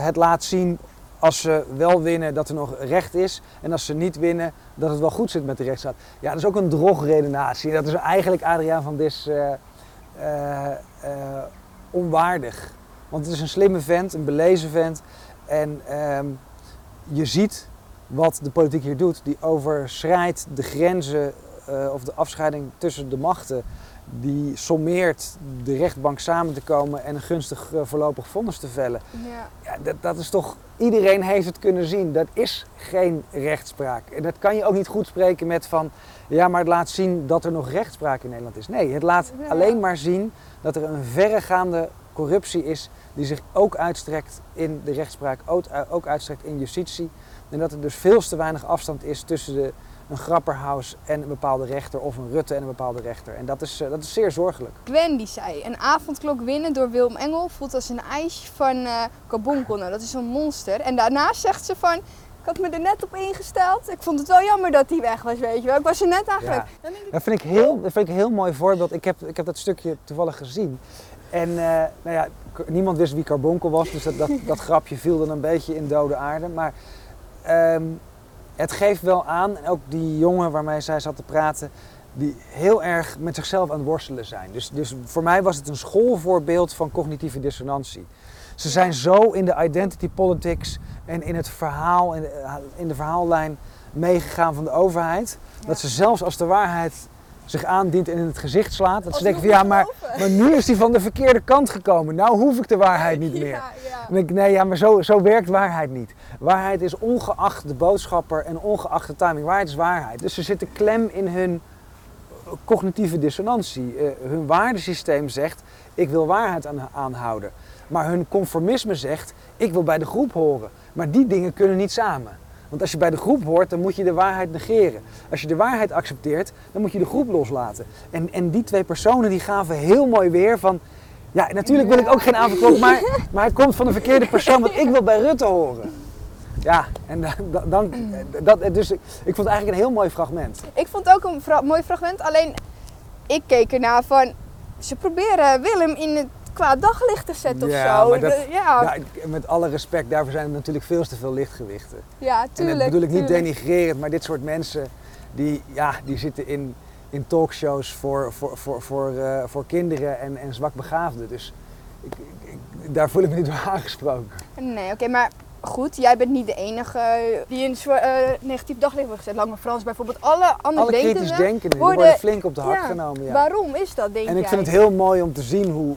het laat zien als ze wel winnen dat er nog recht is en als ze niet winnen dat het wel goed zit met de rechtsstaat. Ja, dat is ook een drogredenatie. Dat is eigenlijk Adriaan van Dis onwaardig. Want het is een slimme vent, een belezen vent en je ziet... Wat de politiek hier doet, die overschrijdt de grenzen of de afscheiding tussen de machten. Die sommeert de rechtbank samen te komen en een gunstig voorlopig vonnis te vellen. Ja. Ja, dat is toch, iedereen heeft het kunnen zien. Dat is geen rechtspraak. En dat kan je ook niet goed spreken met van, ja, maar het laat zien dat er nog rechtspraak in Nederland is. Nee, het laat alleen maar zien dat er een verregaande corruptie is die zich ook uitstrekt in de rechtspraak, ook uitstrekt in justitie. En dat er dus veel te weinig afstand is tussen een Grapperhaus en een bepaalde rechter of een Rutte en een bepaalde rechter. En dat is zeer zorgelijk. Gwen die zei, een avondklok winnen door Willem Engel voelt als een ijsje van Carbonkel. Nou, dat is een monster. En daarna zegt ze van, ik had me er net op ingesteld. Ik vond het wel jammer dat hij weg was, weet je wel. Ik was er net eigenlijk. Ja. Dat vind ik een heel mooi voorbeeld. Ik heb dat stukje toevallig gezien. En nou ja, niemand wist wie Carbonkel was, dus dat grapje viel dan een beetje in dode aarde. Maar... Het geeft wel aan, en ook die jongen waarmee zij zat te praten, die heel erg met zichzelf aan het worstelen zijn. Dus voor mij was het een schoolvoorbeeld van cognitieve dissonantie. Ze zijn zo in de identity politics en in het verhaal, in de verhaallijn meegegaan van de overheid, dat ze zelfs als de waarheid zich aandient en in het gezicht slaat. Dat ze denken van ja, maar nu is hij van de verkeerde kant gekomen. Nou hoef ik de waarheid niet meer. Ja, ja. En ik, nee, ja, maar zo werkt waarheid niet. Waarheid is ongeacht de boodschapper en ongeacht de timing. Waarheid is waarheid. Dus ze zitten klem in hun cognitieve dissonantie. Hun waardesysteem zegt, ik wil waarheid aanhouden. Maar hun conformisme zegt, ik wil bij de groep horen. Maar die dingen kunnen niet samen. Want als je bij de groep hoort, dan moet je de waarheid negeren. Als je de waarheid accepteert, dan moet je de groep loslaten. En die twee personen die gaven heel mooi weer van... Ja, natuurlijk wil ik ook geen avondklok, maar het komt van de verkeerde persoon, want ik wil bij Rutte horen. Ja, en dus ik vond het eigenlijk een heel mooi fragment. Ik vond het ook een mooi fragment, alleen ik keek ernaar van... Ze proberen Willem in het kwaad daglicht te zetten of zo. Maar met alle respect, daarvoor zijn er natuurlijk veel te veel lichtgewichten. Ja, tuurlijk. En dat bedoel ik niet denigrerend, maar dit soort mensen die zitten in talkshows voor kinderen en zwakbegaafden. Dus daar voel ik me niet door aangesproken. Nee, oké, maar goed, jij bent niet de enige die in negatief daglicht wordt gezet. Lang maar Frans bijvoorbeeld. Alle kritisch denkenden worden flink op de hak genomen. Ja. Waarom is dat, denk jij? En ik vind het heel mooi om te zien hoe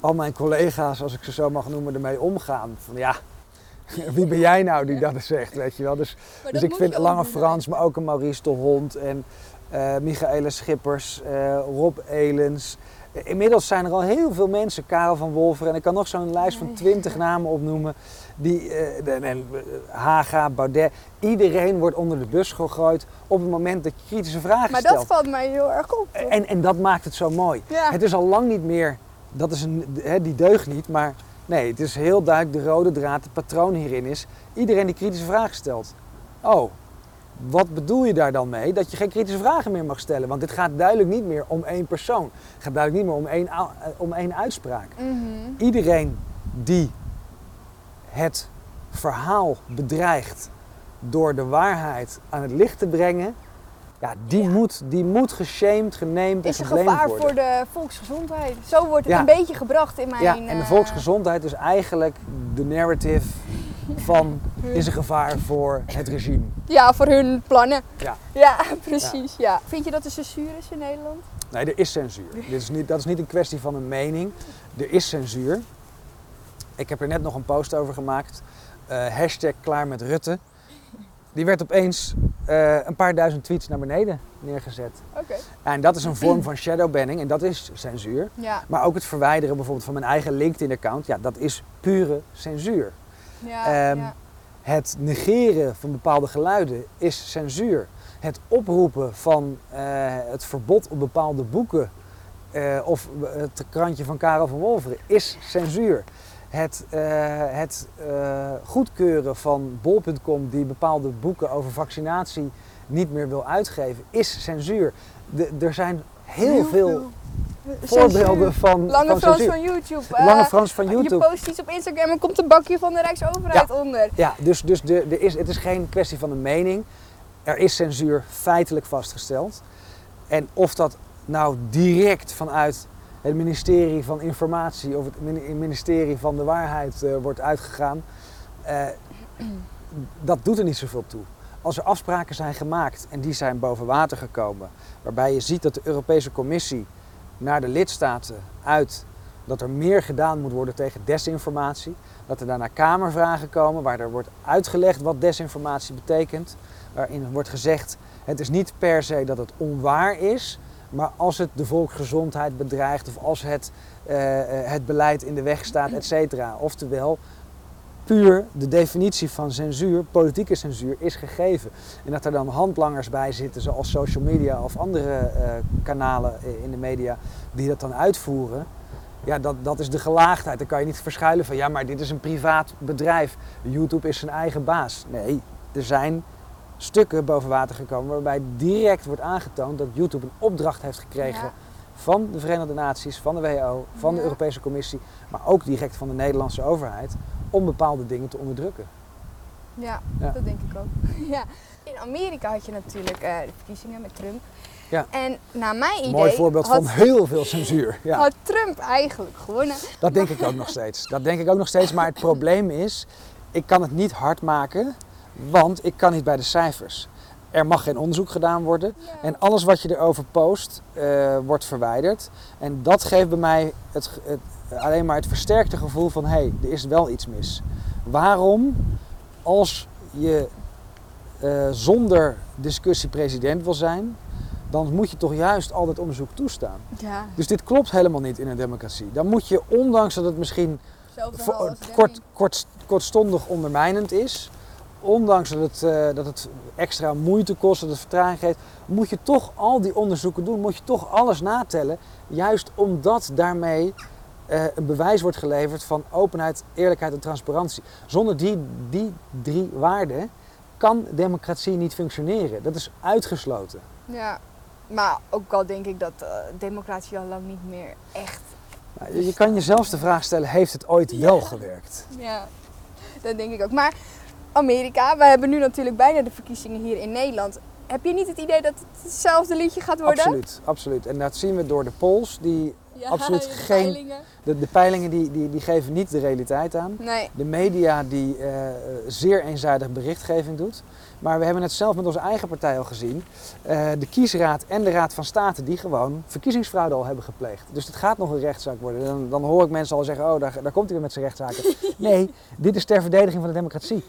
al mijn collega's, als ik ze zo mag noemen, ermee omgaan. Van ja, wie ben jij nou die dat zegt, weet je wel. Dus ik vind Lange Frans, maar ook een Maurice de Hond en Michaëla Schippers, Rob Elens. Inmiddels zijn er al heel veel mensen, Karel van Wolferen, en ik kan nog zo'n lijst van 20 namen opnoemen, Haga, Baudet, iedereen wordt onder de bus gegooid op het moment dat je kritische vragen stelt. Maar dat valt mij heel erg op. En dat maakt het zo mooi. Ja. Het is al lang niet meer, die deugt niet, maar nee, het is heel duidelijk de rode draad, het patroon hierin is, iedereen die kritische vragen stelt. Oh. Wat bedoel je daar dan mee? Dat je geen kritische vragen meer mag stellen. Want dit gaat duidelijk niet meer om één persoon. Het gaat duidelijk niet meer om één uitspraak. Mm-hmm. Iedereen die het verhaal bedreigt door de waarheid aan het licht te brengen... Ja, die moet geshamed, geneemd en gebleemd worden. Is een gevaar voor de volksgezondheid. Zo wordt het een beetje gebracht in mijn... Ja, en de volksgezondheid is eigenlijk de narrative... van is een gevaar voor het regime. Ja, voor hun plannen. Ja, precies. Ja. Vind je dat er censuur is in Nederland? Nee, er is censuur. Dat is niet een kwestie van een mening. Er is censuur. Ik heb er net nog een post over gemaakt. #KlaarMetRutte. Die werd opeens een paar duizend tweets naar beneden neergezet. Okay. En dat is een vorm van shadowbanning en dat is censuur. Ja. Maar ook het verwijderen bijvoorbeeld van mijn eigen LinkedIn-account. Ja, dat is pure censuur. Het negeren van bepaalde geluiden is censuur. Het oproepen van het verbod op bepaalde boeken of het krantje van Karel van Wolferen is censuur. Het goedkeuren van bol.com die bepaalde boeken over vaccinatie niet meer wil uitgeven is censuur. Er zijn heel veel... voorbeelden van Lange Frans van YouTube. Je post iets op Instagram en komt een bakje van de Rijksoverheid onder. Ja, dus het is geen kwestie van een mening. Er is censuur feitelijk vastgesteld. En of dat nou direct vanuit het ministerie van Informatie of het ministerie van de Waarheid wordt uitgegaan, dat doet er niet zoveel toe. Als er afspraken zijn gemaakt en die zijn boven water gekomen, waarbij je ziet dat de Europese Commissie naar de lidstaten uit dat er meer gedaan moet worden tegen desinformatie. Dat er daarna kamervragen komen waar er wordt uitgelegd wat desinformatie betekent. Waarin wordt gezegd, het is niet per se dat het onwaar is, maar als het de volksgezondheid bedreigt of als het beleid in de weg staat, et cetera. Oftewel, puur de definitie van censuur, politieke censuur, is gegeven. En dat er dan handlangers bij zitten, zoals social media of andere kanalen in de media, die dat dan uitvoeren. Ja, dat is de gelaagdheid. Dan kan je niet verschuilen van, ja, maar dit is een privaat bedrijf. YouTube is zijn eigen baas. Nee, er zijn stukken boven water gekomen waarbij direct wordt aangetoond dat YouTube een opdracht heeft gekregen van de Verenigde Naties, van de WHO, van de Europese Commissie, maar ook direct van de Nederlandse overheid, om bepaalde dingen te onderdrukken. Ja, dat denk ik ook. Ja. In Amerika had je natuurlijk de verkiezingen met Trump. Ja. En naar mijn idee... Mooi voorbeeld van heel veel censuur. Ja. Had Trump eigenlijk gewonnen. Dat denk ik ook nog steeds. Maar het probleem is, ik kan het niet hard maken, want ik kan niet bij de cijfers. Er mag geen onderzoek gedaan worden. En alles wat je erover post wordt verwijderd. En dat geeft bij mij alleen maar het versterkte gevoel van... Hé, er is wel iets mis. Waarom, als je zonder discussie president wil zijn... dan moet je toch juist al dat onderzoek toestaan. Ja. Dus dit klopt helemaal niet in een democratie. Dan moet je, ondanks dat het misschien kortstondig ondermijnend is... ondanks dat het extra moeite kost, dat het vertraging geeft... moet je toch al die onderzoeken doen, moet je toch alles natellen... juist omdat daarmee een bewijs wordt geleverd van openheid, eerlijkheid en transparantie. Zonder die drie waarden kan democratie niet functioneren. Dat is uitgesloten. Ja, maar ook al denk ik dat democratie al lang niet meer echt... Je kan jezelf de vraag stellen, heeft het ooit wel gewerkt? Ja, dat denk ik ook. Maar... Amerika, we hebben nu natuurlijk bijna de verkiezingen hier in Nederland. Heb je niet het idee dat het hetzelfde liedje gaat worden? Absoluut, absoluut. En dat zien we door de polls, die absoluut geen... Peilingen. De peilingen die geven niet de realiteit aan. Nee. De media die zeer eenzijdig berichtgeving doet. Maar we hebben het zelf met onze eigen partij al gezien. De kiesraad en de Raad van State die gewoon verkiezingsfraude al hebben gepleegd. Dus het gaat nog een rechtszaak worden. Dan hoor ik mensen al zeggen, oh daar komt hij weer met zijn rechtszaken. Nee, dit is ter verdediging van de democratie.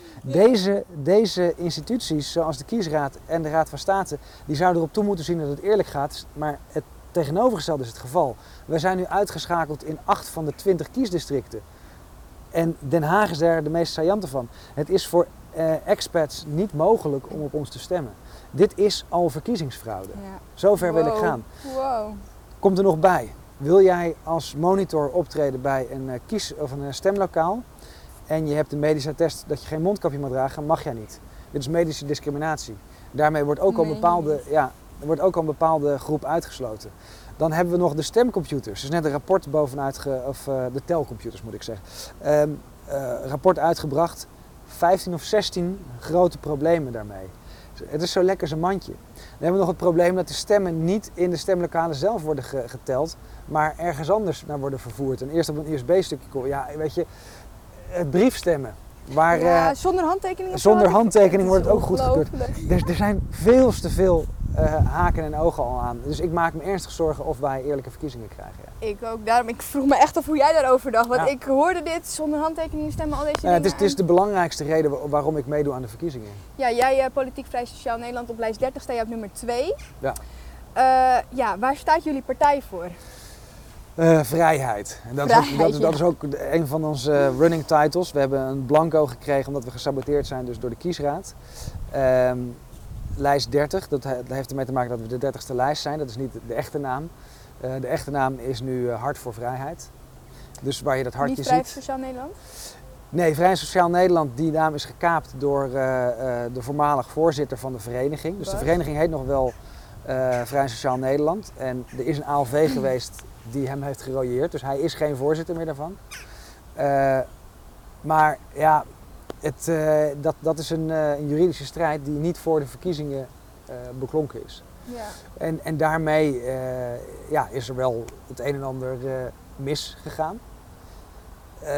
Deze instituties, zoals de kiesraad en de Raad van State, die zouden erop toe moeten zien dat het eerlijk gaat. Maar het tegenovergestelde is het geval. Wij zijn nu uitgeschakeld in 8 van de 20 kiesdistricten. En Den Haag is daar de meest saillante van. Het is voor expats niet mogelijk om op ons te stemmen. Dit is al verkiezingsfraude. Ja. Zover wil ik gaan. Wow. Komt er nog bij. Wil jij als monitor optreden bij een stemlokaal en je hebt een medische attest dat je geen mondkapje mag dragen, mag jij niet. Dit is medische discriminatie. Daarmee wordt ook al een bepaalde groep uitgesloten. Dan hebben we nog de stemcomputers. Dus net een rapport bovenuit, de telcomputers moet ik zeggen. Rapport uitgebracht. 15 of 16 grote problemen daarmee. Het is zo lekker zijn mandje. Dan hebben we nog het probleem dat de stemmen niet in de stemlokalen zelf worden geteld, maar ergens anders naar worden vervoerd. En eerst op een USB-stukje. Ja, weet je, briefstemmen. Waar, zonder handtekening. Zonder handtekening wordt het ook goedgekeurd. Er zijn veel te veel haken en ogen al aan. Dus ik maak me ernstig zorgen of wij eerlijke verkiezingen krijgen. Ja. Ik ook. Daarom, ik vroeg me echt af hoe jij daarover dacht. Want ik hoorde dit zonder handtekeningen stemmen, al deze dingen. Het is de belangrijkste reden waarom ik meedoe aan de verkiezingen. Ja, jij Politiek Vrij Sociaal Nederland op lijst 30 sta je op nummer 2. Ja. Waar staat jullie partij voor? Vrijheid. Dat is ook een van onze running titles. We hebben een blanco gekregen omdat we gesaboteerd zijn dus door de kiesraad. Lijst 30, dat heeft ermee te maken dat we de 30ste lijst zijn. Dat is niet de echte naam. De echte naam is nu Hart voor Vrijheid. Dus waar je dat hartje ziet. Niet Vrij Sociaal Nederland? Nee, Vrij Sociaal Nederland, die naam is gekaapt door de voormalig voorzitter van de vereniging. Dus de vereniging heet nog wel Vrij Sociaal Nederland. En er is een ALV geweest die hem heeft gerooieerd. Dus hij is geen voorzitter meer daarvan. Maar ja... Dat is een juridische strijd die niet voor de verkiezingen beklonken is. Ja. En daarmee is er wel het een en ander misgegaan.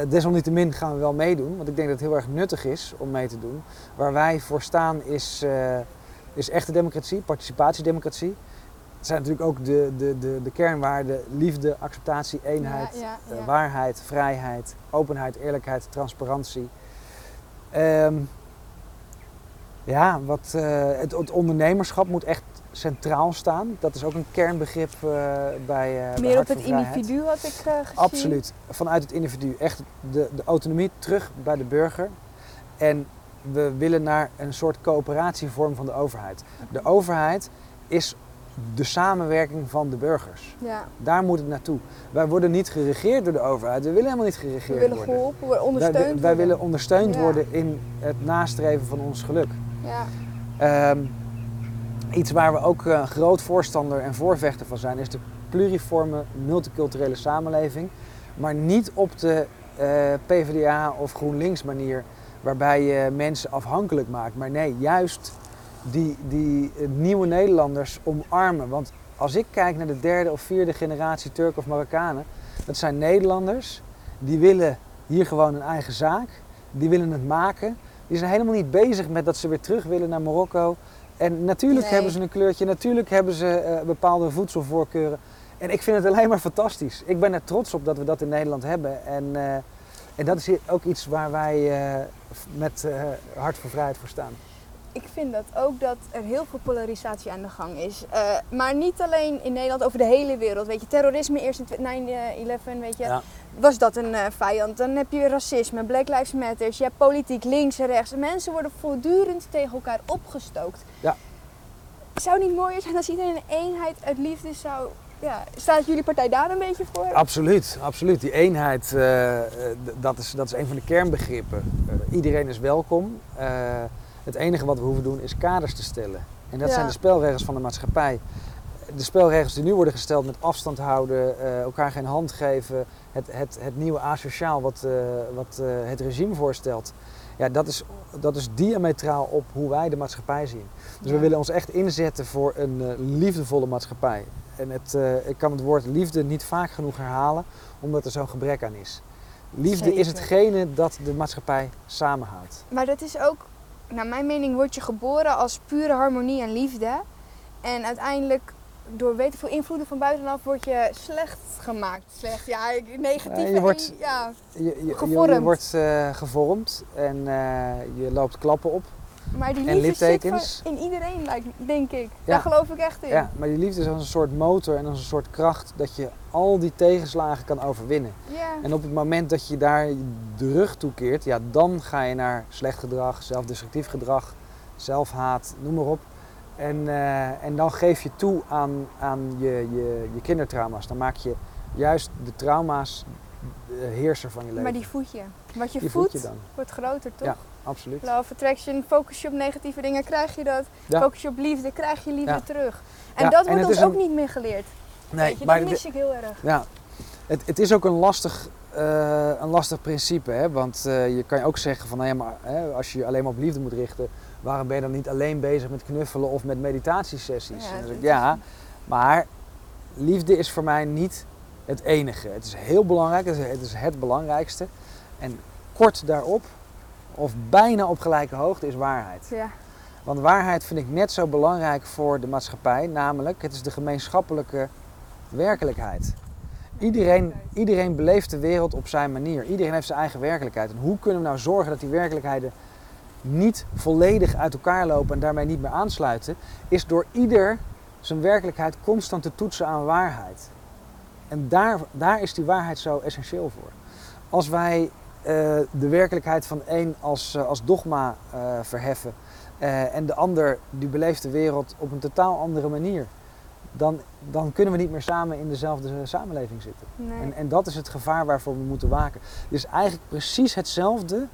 Desalniettemin gaan we wel meedoen, want ik denk dat het heel erg nuttig is om mee te doen. Waar wij voor staan is echte democratie, participatiedemocratie. Het zijn natuurlijk ook de kernwaarden liefde, acceptatie, eenheid, waarheid, vrijheid, openheid, eerlijkheid, transparantie. Het ondernemerschap moet echt centraal staan. Dat is ook een kernbegrip bij Hart voor Vrijheid. Meer op het individu had ik gezien. Absoluut, vanuit het individu. Echt de autonomie terug bij de burger. En we willen naar een soort coöperatievorm van de overheid. De overheid is de samenwerking van de burgers. Ja. Daar moet het naartoe. Wij worden niet geregeerd door de overheid. We willen helemaal niet geregeerd worden. We willen geholpen worden, ondersteund. Wij willen ondersteund worden in het nastreven van ons geluk. Ja. Iets waar we ook een groot voorstander en voorvechter van zijn... is de pluriforme multiculturele samenleving. Maar niet op de PvdA of GroenLinks manier... waarbij je mensen afhankelijk maakt. Maar nee, juist... Die nieuwe Nederlanders omarmen. Want als ik kijk naar de 3e of 4e generatie Turken of Marokkanen... dat zijn Nederlanders, die willen hier gewoon een eigen zaak. Die willen het maken. Die zijn helemaal niet bezig met dat ze weer terug willen naar Marokko... En natuurlijk hebben ze een kleurtje, natuurlijk hebben ze bepaalde voedselvoorkeuren. En ik vind het alleen maar fantastisch. Ik ben er trots op dat we dat in Nederland hebben. En dat is ook iets waar wij met Hart voor Vrijheid voor staan. Ik vind dat ook, dat er heel veel polarisatie aan de gang is. Maar niet alleen in Nederland, over de hele wereld. Weet je, terrorisme eerst in 9/11, weet je, ja. Was dat een vijand. Dan heb je racisme, Black Lives Matter, je hebt politiek, links en rechts. Mensen worden voortdurend tegen elkaar opgestookt. Ja. Zou het niet mooier zijn als iedereen een eenheid uit liefde zou... Ja, staat jullie partij daar een beetje voor? Absoluut, absoluut. Die eenheid, dat is een van de kernbegrippen. Iedereen is welkom. Het enige wat we hoeven doen is kaders te stellen. En dat zijn de spelregels van de maatschappij. De spelregels die nu worden gesteld met afstand houden, elkaar geen hand geven, het nieuwe asociaal wat het regime voorstelt. Ja, dat is diametraal op hoe wij de maatschappij zien. Dus we willen ons echt inzetten voor een liefdevolle maatschappij. En ik kan het woord liefde niet vaak genoeg herhalen, omdat er zo'n gebrek aan is. Liefde is hetgene dat de maatschappij samenhoudt. Maar dat is ook, naar mijn mening, word je geboren als pure harmonie en liefde. En uiteindelijk, door weet veel invloeden van buitenaf, word je slecht gemaakt. Slecht, ja, negatief. Je wordt gevormd en je loopt klappen op. Maar die liefde zit in iedereen, denk ik. Ja. Daar geloof ik echt in. Ja, maar die liefde is als een soort motor en als een soort kracht dat je al die tegenslagen kan overwinnen. Yeah. En op het moment dat je daar de rug toekeert, ja, dan ga je naar slecht gedrag, zelfdestructief gedrag, zelfhaat, noem maar op. En dan geef je toe aan je kindertrauma's. Dan maak je juist de trauma's de heerser van je leven. Maar die voed je. Wat je voedt, wordt groter, toch? Ja. Absoluut. Love attraction, focus je op negatieve dingen, krijg je dat. Ja. Focus je op liefde, krijg je liefde terug. En dat wordt ons ook niet meer geleerd. Nee, maar dat mis ik heel erg. Ja. Het is ook een lastig principe, hè? Want je kan ook zeggen van, nou ja, maar als je je alleen maar op liefde moet richten, waarom ben je dan niet alleen bezig met knuffelen of met meditatiesessies? Maar liefde is voor mij niet het enige. Het is heel belangrijk, het is het belangrijkste. En kort daarop, of bijna op gelijke hoogte, is waarheid. Ja. Want waarheid vind ik net zo belangrijk voor de maatschappij, namelijk het is de gemeenschappelijke werkelijkheid. Iedereen beleeft de wereld op zijn manier. Iedereen heeft zijn eigen werkelijkheid. En hoe kunnen we nou zorgen dat die werkelijkheden niet volledig uit elkaar lopen en daarmee niet meer aansluiten, is door ieder zijn werkelijkheid constant te toetsen aan waarheid. En daar is die waarheid zo essentieel voor. Als wij de werkelijkheid van één als dogma verheffen en de ander die beleeft de wereld op een totaal andere manier, dan kunnen we niet meer samen in dezelfde samenleving zitten. Nee. En dat is het gevaar waarvoor we moeten waken. Het is eigenlijk precies hetzelfde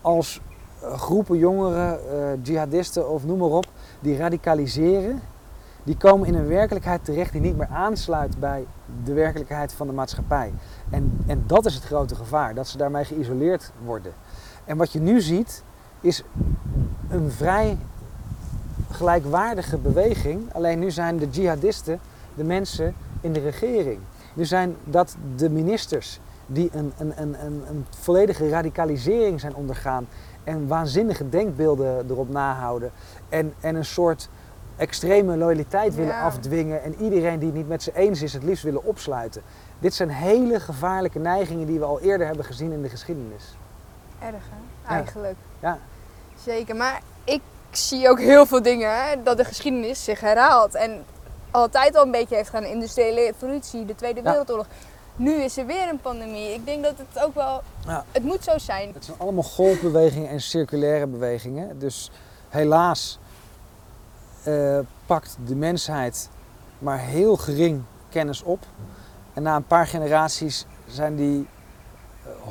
als groepen jongeren, jihadisten of noem maar op, die radicaliseren. Die komen in een werkelijkheid terecht die niet meer aansluit bij de werkelijkheid van de maatschappij. En dat is het grote gevaar, dat ze daarmee geïsoleerd worden. En wat je nu ziet, is een vrij gelijkwaardige beweging. Alleen nu zijn de jihadisten de mensen in de regering. Nu zijn dat de ministers die een volledige radicalisering zijn ondergaan. En waanzinnige denkbeelden erop nahouden. En een soort extreme loyaliteit willen afdwingen en iedereen die het niet met ze eens is het liefst willen opsluiten. Dit zijn hele gevaarlijke neigingen die we al eerder hebben gezien in de geschiedenis. Erg, hè? Eigenlijk. Ja. Zeker, maar ik zie ook heel veel dingen, hè, dat de geschiedenis zich herhaalt en altijd al een beetje heeft gedaan. De industriële revolutie, de Tweede Wereldoorlog. Nu is er weer een pandemie. Ik denk dat het ook wel... Ja. Het moet zo zijn. Het zijn allemaal golfbewegingen en circulaire bewegingen. Dus helaas... pakt de mensheid maar heel gering kennis op. En na een paar generaties zijn die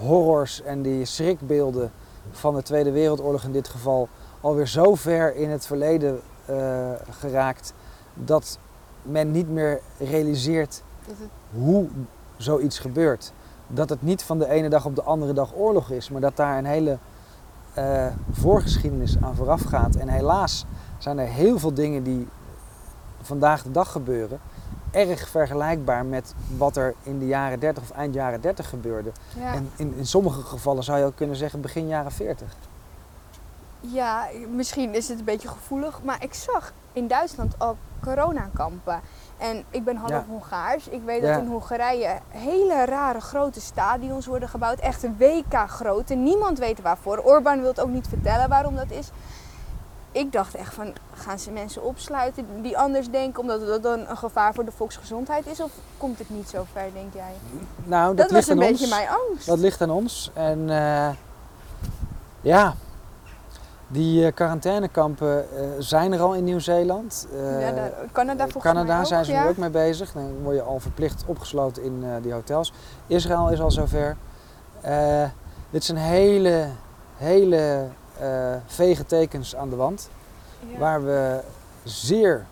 horrors en die schrikbeelden van de Tweede Wereldoorlog in dit geval alweer zo ver in het verleden geraakt dat men niet meer realiseert hoe zoiets gebeurt. Dat het niet van de ene dag op de andere dag oorlog is, maar dat daar een hele voorgeschiedenis aan vooraf gaat. En helaas zijn er heel veel dingen die vandaag de dag gebeuren erg vergelijkbaar met wat er in de jaren 30 of eind jaren 30 gebeurde. Ja. En in sommige gevallen zou je ook kunnen zeggen begin jaren 40. Ja, misschien is het een beetje gevoelig, maar ik zag in Duitsland al coronakampen. En ik ben half Hongaars. Ik weet dat in Hongarije hele rare grote stadions worden gebouwd. Echt een WK grote. Niemand weet waarvoor. Orbán wil het ook niet vertellen waarom dat is. Ik dacht echt van, gaan ze mensen opsluiten die anders denken omdat dat dan een gevaar voor de volksgezondheid is? Of komt het niet zo ver, denk jij? Nou, dat was een beetje mijn angst. Dat ligt aan ons. En die quarantainekampen zijn er al in Nieuw-Zeeland. Canada zijn ze nu ook mee bezig. Dan word je al verplicht opgesloten in die hotels. Israël is al zover. Dit zijn hele vege tekens aan de wand. Ja. Waar we zeer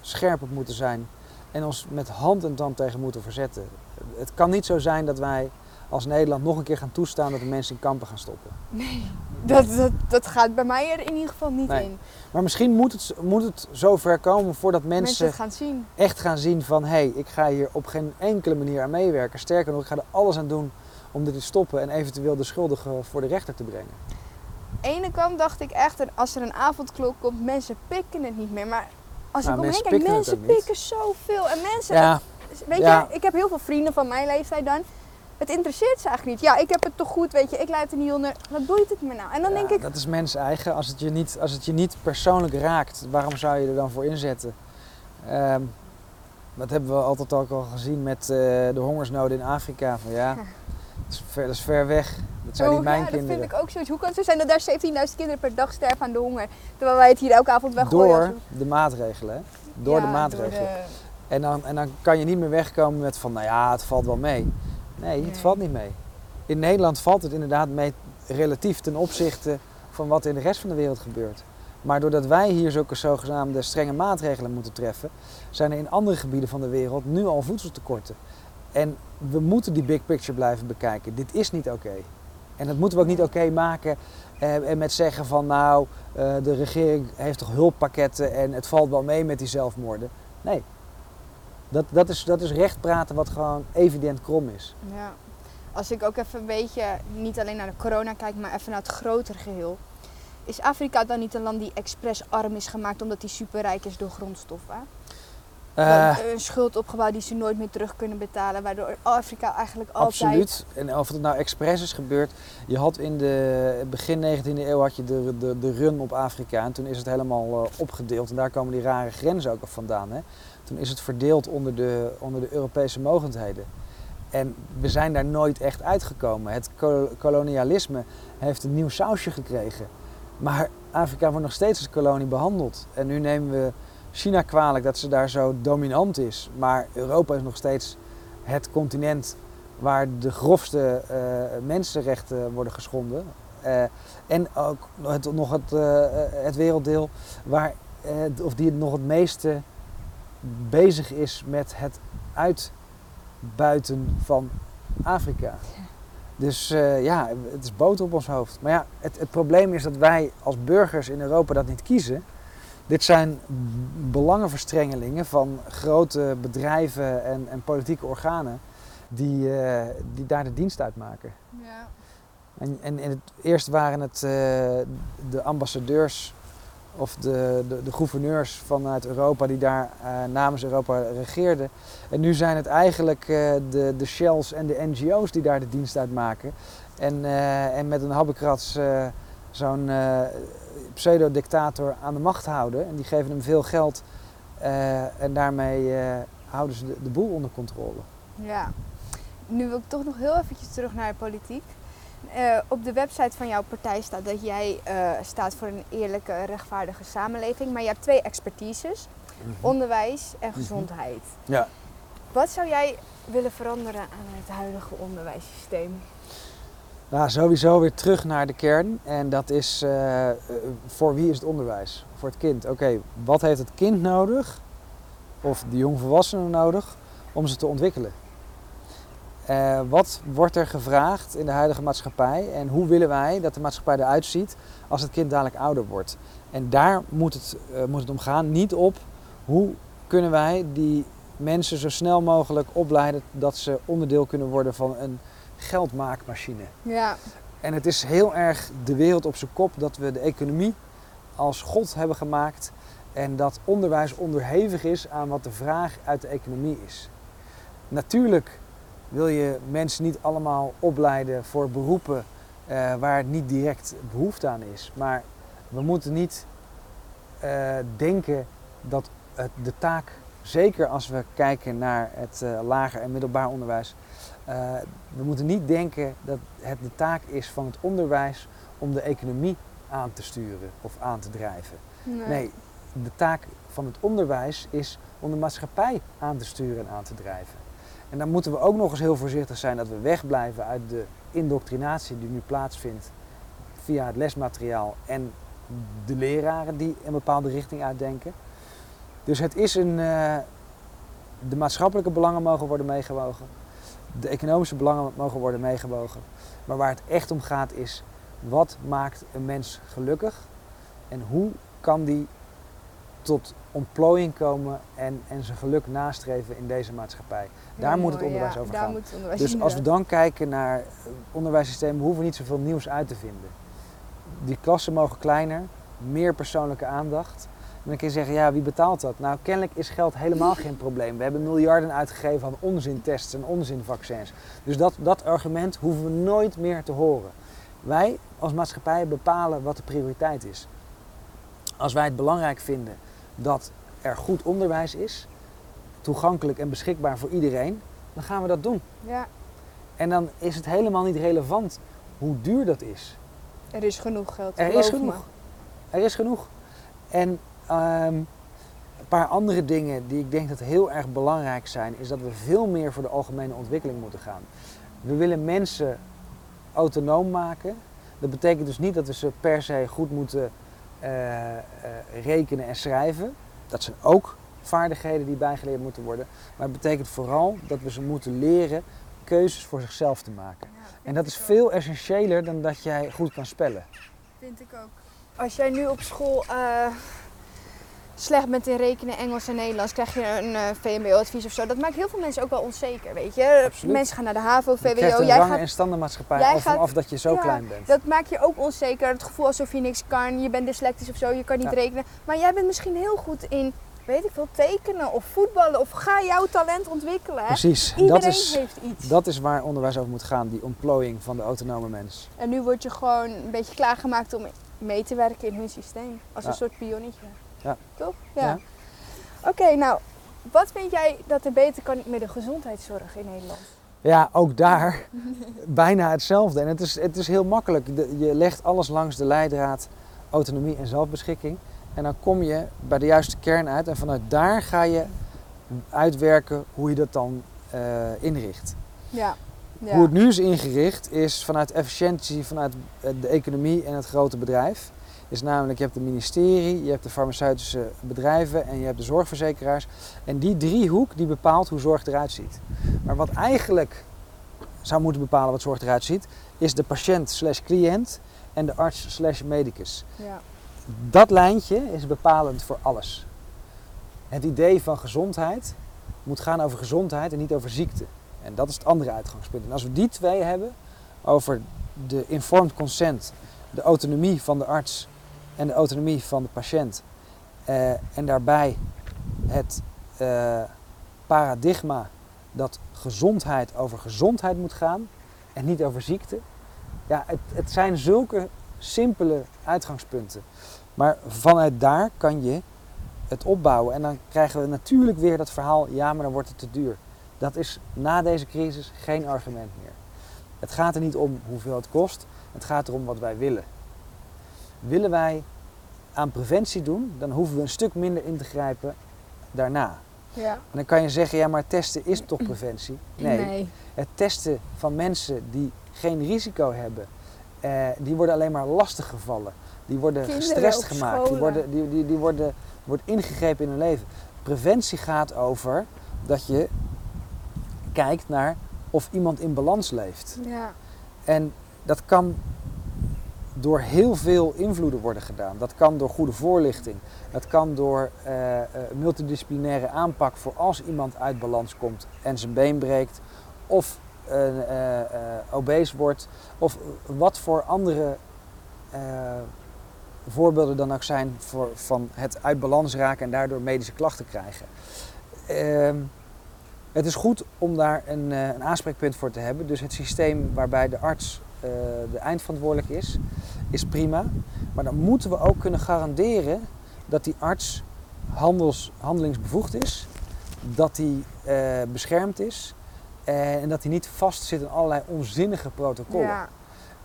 scherp op moeten zijn. En ons met hand en tand tegen moeten verzetten. Het kan niet zo zijn dat wij als Nederland nog een keer gaan toestaan dat de mensen in kampen gaan stoppen. Nee, dat gaat bij mij er in ieder geval niet in. Maar misschien moet het zo ver komen voordat mensen echt gaan zien van... Hé, ik ga hier op geen enkele manier aan meewerken. Sterker nog, ik ga er alles aan doen om dit te stoppen en eventueel de schuldigen voor de rechter te brengen. Aan de ene kant dacht ik echt, als er een avondklok komt, mensen pikken het niet meer. Maar als ik omheen kijk, mensen pikken zoveel. En mensen, weet je, ik heb heel veel vrienden van mijn leeftijd dan. Het interesseert ze eigenlijk niet. Ja, ik heb het toch goed, weet je, ik leid er niet onder. Wat boeit het me nou? En dan denk ik... Dat is mens eigen. Als het je niet persoonlijk raakt, waarom zou je er dan voor inzetten? Dat hebben we altijd ook al gezien met de hongersnoden in Afrika. Van, dat is ver weg. Dat zijn niet mijn kinderen. Dat vind ik ook zoiets. Hoe kan het zo zijn dat daar 17.000 kinderen per dag sterven aan de honger? Terwijl wij het hier elke avond weggooien. Door de maatregelen. En dan kan je niet meer wegkomen met van, het valt wel mee. Nee, het valt niet mee. In Nederland valt het inderdaad mee relatief ten opzichte van wat in de rest van de wereld gebeurt. Maar doordat wij hier zulke zogenaamde strenge maatregelen moeten treffen, zijn er in andere gebieden van de wereld nu al voedseltekorten. En we moeten die big picture blijven bekijken. Dit is niet oké. En dat moeten we ook niet oké maken en met zeggen van de regering heeft toch hulppakketten en het valt wel mee met die zelfmoorden. Nee. Dat is recht praten wat gewoon evident krom is. Ja. Als ik ook even een beetje, niet alleen naar de corona kijk, maar even naar het grotere geheel. Is Afrika dan niet een land die expres arm is gemaakt omdat die superrijk is door grondstoffen? Een schuld opgebouwd die ze nooit meer terug kunnen betalen, waardoor Afrika eigenlijk altijd... Absoluut. En of het nou expres is gebeurd, je had in de begin 19e eeuw had je de run op Afrika en toen is het helemaal opgedeeld. En daar komen die rare grenzen ook vandaan, hè? Toen is het verdeeld onder de Europese mogendheden. En we zijn daar nooit echt uitgekomen. Het kolonialisme heeft een nieuw sausje gekregen. Maar Afrika wordt nog steeds als kolonie behandeld. En nu nemen we China kwalijk dat ze daar zo dominant is. Maar Europa is nog steeds het continent waar de grofste mensenrechten worden geschonden. En ook het werelddeel die nog het meeste bezig is met het uitbuiten van Afrika. Dus het is boter op ons hoofd. Maar ja, het probleem is dat wij als burgers in Europa dat niet kiezen. Dit zijn belangenverstrengelingen van grote bedrijven en politieke organen die daar de dienst uitmaken. Ja. En eerst waren het de ambassadeurs of de gouverneurs vanuit Europa die daar namens Europa regeerden. En nu zijn het eigenlijk de Shells en de NGO's die daar de dienst uitmaken. En met een habbekrats zo'n pseudo-dictator aan de macht houden. En die geven hem veel geld en daarmee houden ze de boel onder controle. Ja, nu wil ik toch nog heel eventjes terug naar de politiek. Op de website van jouw partij staat dat jij staat voor een eerlijke, rechtvaardige samenleving. Maar je hebt twee expertises, onderwijs en gezondheid. Ja. Wat zou jij willen veranderen aan het huidige onderwijssysteem? Nou, sowieso weer terug naar de kern. En dat is, voor wie is het onderwijs? Voor het kind. Oké, wat heeft het kind nodig, of de jongvolwassene nodig, om ze te ontwikkelen? Wat wordt er gevraagd in de huidige maatschappij en hoe willen wij dat de maatschappij eruit ziet als het kind dadelijk ouder wordt? En daar moet het om gaan, niet op hoe kunnen wij die mensen zo snel mogelijk opleiden dat ze onderdeel kunnen worden van een geldmaakmachine. Ja. En het is heel erg de wereld op zijn kop dat we de economie als god hebben gemaakt en dat onderwijs onderhevig is aan wat de vraag uit de economie is. Natuurlijk wil je mensen niet allemaal opleiden voor beroepen waar niet direct behoefte aan is. Maar we moeten niet denken dat de taak, zeker als we kijken naar het lager en middelbaar onderwijs, we moeten niet denken dat het de taak is van het onderwijs om de economie aan te sturen of aan te drijven. Nee, de taak van het onderwijs is om de maatschappij aan te sturen en aan te drijven. En dan moeten we ook nog eens heel voorzichtig zijn dat we wegblijven uit de indoctrinatie die nu plaatsvindt via het lesmateriaal en de leraren die een bepaalde richting uitdenken. Dus het is de maatschappelijke belangen mogen worden meegewogen, de economische belangen mogen worden meegewogen. Maar waar het echt om gaat is, wat maakt een mens gelukkig en hoe kan die tot ontplooiing komen en zijn geluk nastreven in deze maatschappij. Daar moet het onderwijs over gaan. Dus als we dan kijken naar het onderwijssysteem, we hoeven niet zoveel nieuws uit te vinden. Die klassen mogen kleiner, meer persoonlijke aandacht. En dan kun je zeggen, ja, wie betaalt dat? Nou, kennelijk is geld helemaal geen probleem. We hebben miljarden uitgegeven aan onzintests en onzinvaccins. Dus dat argument hoeven we nooit meer te horen. Wij als maatschappij bepalen wat de prioriteit is. Als wij het belangrijk vinden dat er goed onderwijs is, toegankelijk en beschikbaar voor iedereen, dan gaan we dat doen. Ja. En dan is het helemaal niet relevant hoe duur dat is. Er is genoeg geld. Er is genoeg. En een paar andere dingen die ik denk dat heel erg belangrijk zijn, is dat we veel meer voor de algemene ontwikkeling moeten gaan. We willen mensen autonoom maken. Dat betekent dus niet dat we ze per se goed moeten rekenen en schrijven. Dat zijn ook vaardigheden die bijgeleerd moeten worden. Maar het betekent vooral dat we ze moeten leren keuzes voor zichzelf te maken. Ja, en dat is veel essentiëler dan dat jij goed kan spellen. Vind ik ook. Als jij nu op school slecht bent in rekenen, Engels en Nederlands, krijg je een VMBO-advies of zo. Dat maakt heel veel mensen ook wel onzeker, weet je. Absoluut. Mensen gaan naar de HAVO, VWO. Je krijgt een rangen- en standenmaatschappij vanaf dat je zo klein bent. Dat maakt je ook onzeker. Het gevoel alsof je niks kan. Je bent dyslectisch of zo, je kan niet rekenen. Maar jij bent misschien heel goed in, weet ik veel, tekenen of voetballen. Of ga jouw talent ontwikkelen. Hè? Precies. Iedereen heeft iets. Dat is waar onderwijs over moet gaan, die ontplooiing van de autonome mens. En nu word je gewoon een beetje klaargemaakt om mee te werken in hun systeem. Als een soort pionnetje. Ja. Toch? Ja. Oké, nou, wat vind jij dat er beter kan met de gezondheidszorg in Nederland? Ja, ook daar bijna hetzelfde. En het is heel makkelijk. Je legt alles langs de leidraad autonomie en zelfbeschikking. En dan kom je bij de juiste kern uit. En vanuit daar ga je uitwerken hoe je dat dan inricht. Ja. Ja. Hoe het nu is ingericht is vanuit efficiëntie, vanuit de economie en het grote bedrijf. Is namelijk, je hebt het ministerie, je hebt de farmaceutische bedrijven en je hebt de zorgverzekeraars. En die driehoek die bepaalt hoe zorg eruit ziet. Maar wat eigenlijk zou moeten bepalen wat zorg eruit ziet, is de patiënt/cliënt en de arts/medicus. Ja. Dat lijntje is bepalend voor alles. Het idee van gezondheid moet gaan over gezondheid en niet over ziekte. En dat is het andere uitgangspunt. En als we die twee hebben, over de informed consent, de autonomie van de arts en de autonomie van de patiënt. En daarbij het paradigma dat gezondheid over gezondheid moet gaan en niet over ziekte. Ja, het zijn zulke simpele uitgangspunten. Maar vanuit daar kan je het opbouwen. En dan krijgen we natuurlijk weer dat verhaal, ja, maar dan wordt het te duur. Dat is na deze crisis geen argument meer. Het gaat er niet om hoeveel het kost, het gaat erom wat wij willen. Willen wij aan preventie doen, dan hoeven we een stuk minder in te grijpen daarna. Ja. En dan kan je zeggen, ja, maar testen is toch preventie? Nee. Het testen van mensen die geen risico hebben, die worden alleen maar lastiggevallen. Die worden gestrest gemaakt, wordt ingegrepen in hun leven. Preventie gaat over dat je kijkt naar of iemand in balans leeft. Ja. En dat kan door heel veel invloeden worden gedaan. Dat kan door goede voorlichting. Dat kan door multidisciplinaire aanpak voor als iemand uit balans komt en zijn been breekt. Of obese wordt, of wat voor andere voorbeelden dan ook zijn van het uit balans raken en daardoor medische klachten krijgen. Het is goed om daar een aanspreekpunt voor te hebben. Dus het systeem waarbij de arts de eindverantwoordelijk is prima. Maar dan moeten we ook kunnen garanderen dat die arts handelingsbevoegd is, dat hij beschermd is en dat hij niet vastzit in allerlei onzinnige protocollen. Ja.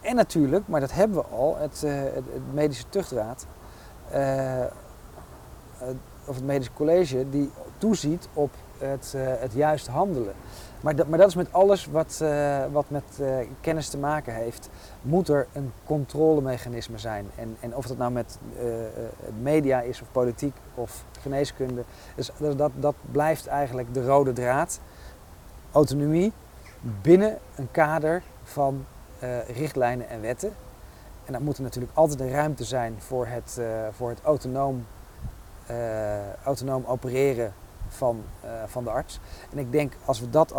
En natuurlijk, maar dat hebben we al, het medische tuchtraad of het medisch college die toeziet op het juist handelen. Maar dat is met alles wat met kennis te maken heeft, moet er een controlemechanisme zijn. En of dat nou met media is of politiek of geneeskunde, dus dat blijft eigenlijk de rode draad. Autonomie binnen een kader van richtlijnen en wetten. En dan moet er natuurlijk altijd een ruimte zijn voor het autonoom opereren van de arts. En ik denk als we dat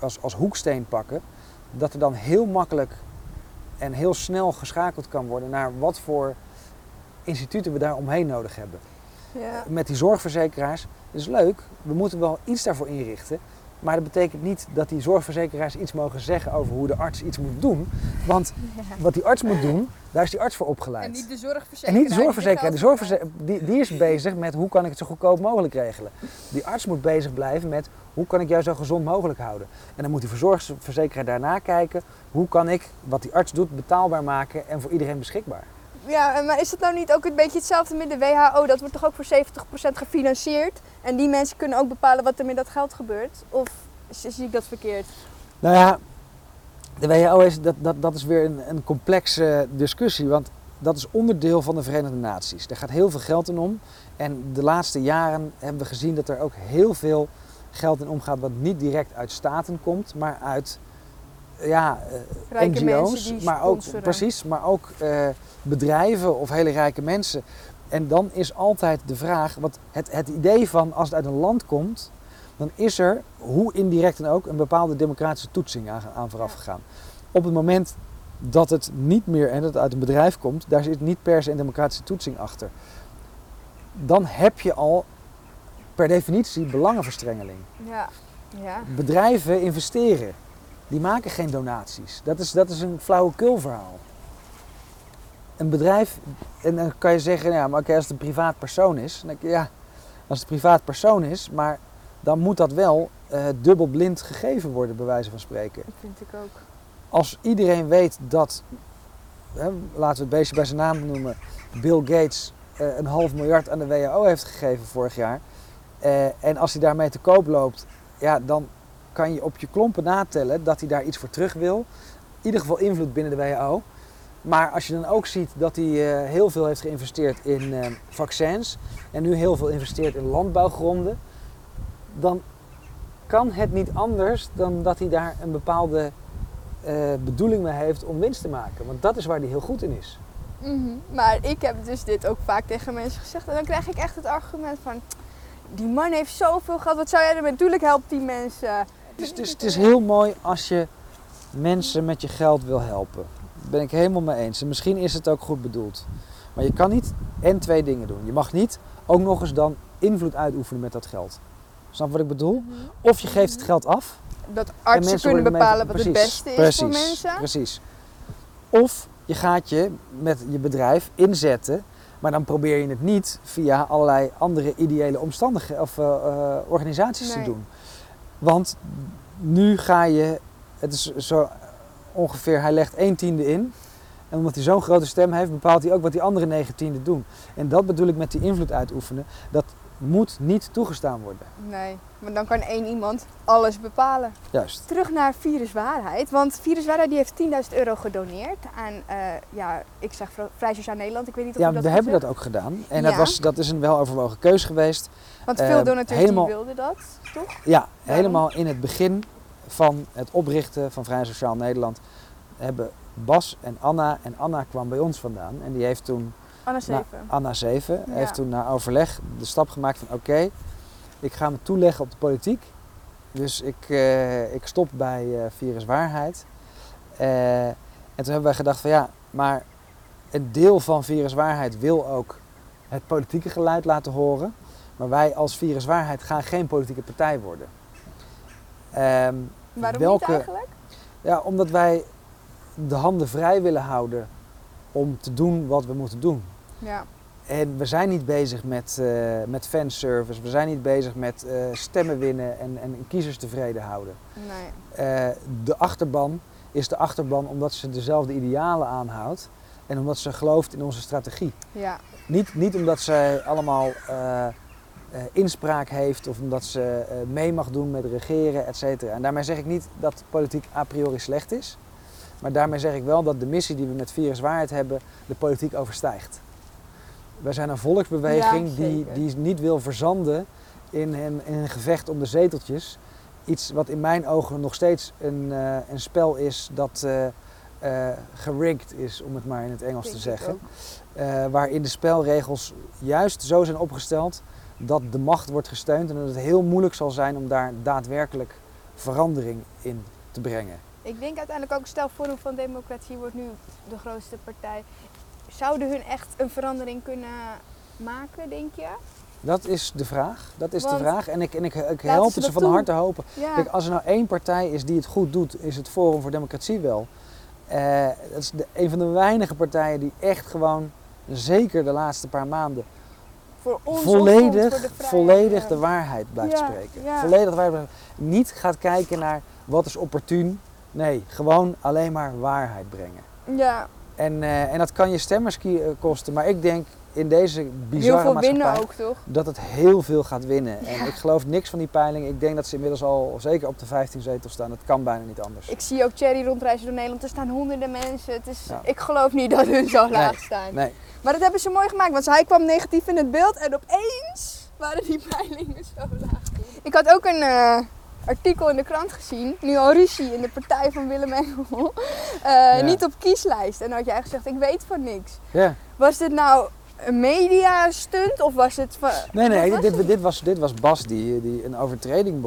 als hoeksteen pakken, dat er dan heel makkelijk en heel snel geschakeld kan worden naar wat voor instituten we daar omheen nodig hebben. Ja. Met die zorgverzekeraars, dat is leuk, we moeten wel iets daarvoor inrichten. Maar dat betekent niet dat die zorgverzekeraars iets mogen zeggen over hoe de arts iets moet doen. Want wat die arts moet doen, daar is die arts voor opgeleid. En niet de zorgverzekeraar. De zorgverzekeraar is bezig met hoe kan ik het zo goedkoop mogelijk regelen. Die arts moet bezig blijven met hoe kan ik jou zo gezond mogelijk houden. En dan moet die zorgverzekeraar daarna kijken hoe kan ik wat die arts doet betaalbaar maken en voor iedereen beschikbaar. Ja, maar is dat nou niet ook een beetje hetzelfde met de WHO? Dat wordt toch ook voor 70% gefinancierd? En die mensen kunnen ook bepalen wat er met dat geld gebeurt? Of zie ik dat verkeerd? Nou ja, de WHO is, dat is weer een complexe discussie. Want dat is onderdeel van de Verenigde Naties. Daar gaat heel veel geld in om. En de laatste jaren hebben we gezien dat er ook heel veel geld in omgaat wat niet direct uit staten komt, maar uit NGO's, maar ook bedrijven of hele rijke mensen. En dan is altijd de vraag, want het idee van als het uit een land komt, dan is er, hoe indirect dan ook, een bepaalde democratische toetsing aan vooraf gegaan. Op het moment dat het niet meer, en dat het uit een bedrijf komt, daar zit niet per se een democratische toetsing achter. Dan heb je al per definitie belangenverstrengeling. Ja. Ja. Bedrijven investeren. Die maken geen donaties. Dat is een flauwekulverhaal. Een bedrijf, en dan kan je zeggen, ja, maar oké, als het een privaat persoon is. Maar dan moet dat wel dubbelblind gegeven worden, bij wijze van spreken. Dat vind ik ook. Als iedereen weet dat, laten we het beestje bij zijn naam noemen, Bill Gates $500 miljoen aan de WHO heeft gegeven vorig jaar. En als hij daarmee te koop loopt, ja, dan kan je op je klompen natellen dat hij daar iets voor terug wil. In ieder geval invloed binnen de WHO. Maar als je dan ook ziet dat hij heel veel heeft geïnvesteerd in vaccins en nu heel veel investeert in landbouwgronden, dan kan het niet anders dan dat hij daar een bepaalde bedoeling mee heeft om winst te maken. Want dat is waar hij heel goed in is. Mm-hmm. Maar ik heb dus dit ook vaak tegen mensen gezegd en dan krijg ik echt het argument van die man heeft zoveel geld, wat zou jij ermee? Natuurlijk helpt die mensen. Het is heel mooi als je mensen met je geld wil helpen. Daar ben ik helemaal mee eens. En misschien is het ook goed bedoeld. Maar je kan niet en twee dingen doen. Je mag niet ook nog eens dan invloed uitoefenen met dat geld. Snap wat ik bedoel? Of je geeft het geld af. Dat artsen kunnen bepalen wat het beste is voor mensen. Precies. Of je gaat je met je bedrijf inzetten. Maar dan probeer je het niet via allerlei andere ideële omstandigheden of organisaties te doen. Want nu ga je, het is zo ongeveer, hij legt 1/10 in. En omdat hij zo'n grote stem heeft, bepaalt hij ook wat die andere 9/10 doen. En dat bedoel ik met die invloed uitoefenen. Dat moet niet toegestaan worden. Nee, maar dan kan één iemand alles bepalen. Juist. Terug naar Viruswaarheid. Want Viruswaarheid die heeft €10.000 gedoneerd aan, ik zeg Vrijzuurs aan Nederland. Ik weet niet of we hebben dat ook gedaan. En dat is een weloverwogen keus geweest. Want veel donateurs die wilden dat, toch? Ja, helemaal in het begin van het oprichten van Vrij Sociaal Nederland hebben Bas en Anna. En Anna kwam bij ons vandaan en die heeft toen Anna Zeven heeft toen na overleg de stap gemaakt van oké, ik ga me toeleggen op de politiek. Dus ik stop bij Virus Waarheid. En toen hebben wij gedacht van ja, maar een deel van Virus Waarheid wil ook het politieke geluid laten horen. Maar wij als Virus Waarheid gaan geen politieke partij worden. Waarom niet eigenlijk? Ja, omdat wij de handen vrij willen houden om te doen wat we moeten doen. Ja. En we zijn niet bezig met fanservice. We zijn niet bezig met stemmen winnen en kiezers tevreden houden. Nee. De achterban is de achterban omdat ze dezelfde idealen aanhoudt. En omdat ze gelooft in onze strategie. Ja. Niet omdat ze allemaal inspraak heeft of omdat ze mee mag doen met regeren, et cetera. En daarmee zeg ik niet dat politiek a priori slecht is. Maar daarmee zeg ik wel dat de missie die we met Virus Waarheid hebben de politiek overstijgt. Wij zijn een volksbeweging die niet wil verzanden in een gevecht om de zeteltjes. Iets wat in mijn ogen nog steeds een spel is dat gerigged is, om het maar in het Engels te zeggen. Waarin de spelregels juist zo zijn opgesteld dat de macht wordt gesteund en dat het heel moeilijk zal zijn om daar daadwerkelijk verandering in te brengen. Ik denk uiteindelijk ook, stel Forum van Democratie wordt nu de grootste partij. Zouden hun echt een verandering kunnen maken, denk je? Dat is de vraag. En ik help ze van harte hopen. Ja. Kijk, als er nou één partij is die het goed doet, is het Forum voor Democratie wel. Dat is een van de weinige partijen die echt gewoon, zeker de laatste paar maanden, voor ons volledig de waarheid blijft spreken. Ja. Volledig de waarheid. Niet gaat kijken naar wat is opportun. Nee, gewoon alleen maar waarheid brengen. Ja. En dat kan je stemmers kosten, maar ik denk in deze bizarre maatschappij ook, toch? Dat het heel veel gaat winnen. Ja. En ik geloof niks van die peilingen. Ik denk dat ze inmiddels al zeker op de 15 zetels staan. Dat kan bijna niet anders. Ik zie ook Thierry rondreizen door Nederland. Er staan honderden mensen. Het is, ja. Ik geloof niet dat hun zo laag staan. Nee. Maar dat hebben ze mooi gemaakt, want hij kwam negatief in het beeld en opeens waren die peilingen zo laag. Ik had ook een artikel in de krant gezien, nu al ruzie in de partij van Willem Engel, niet op kieslijst. En dan had jij gezegd, ik weet van niks. Yeah. Was dit nou een media stunt of was het... Dit was Bas die een overtreding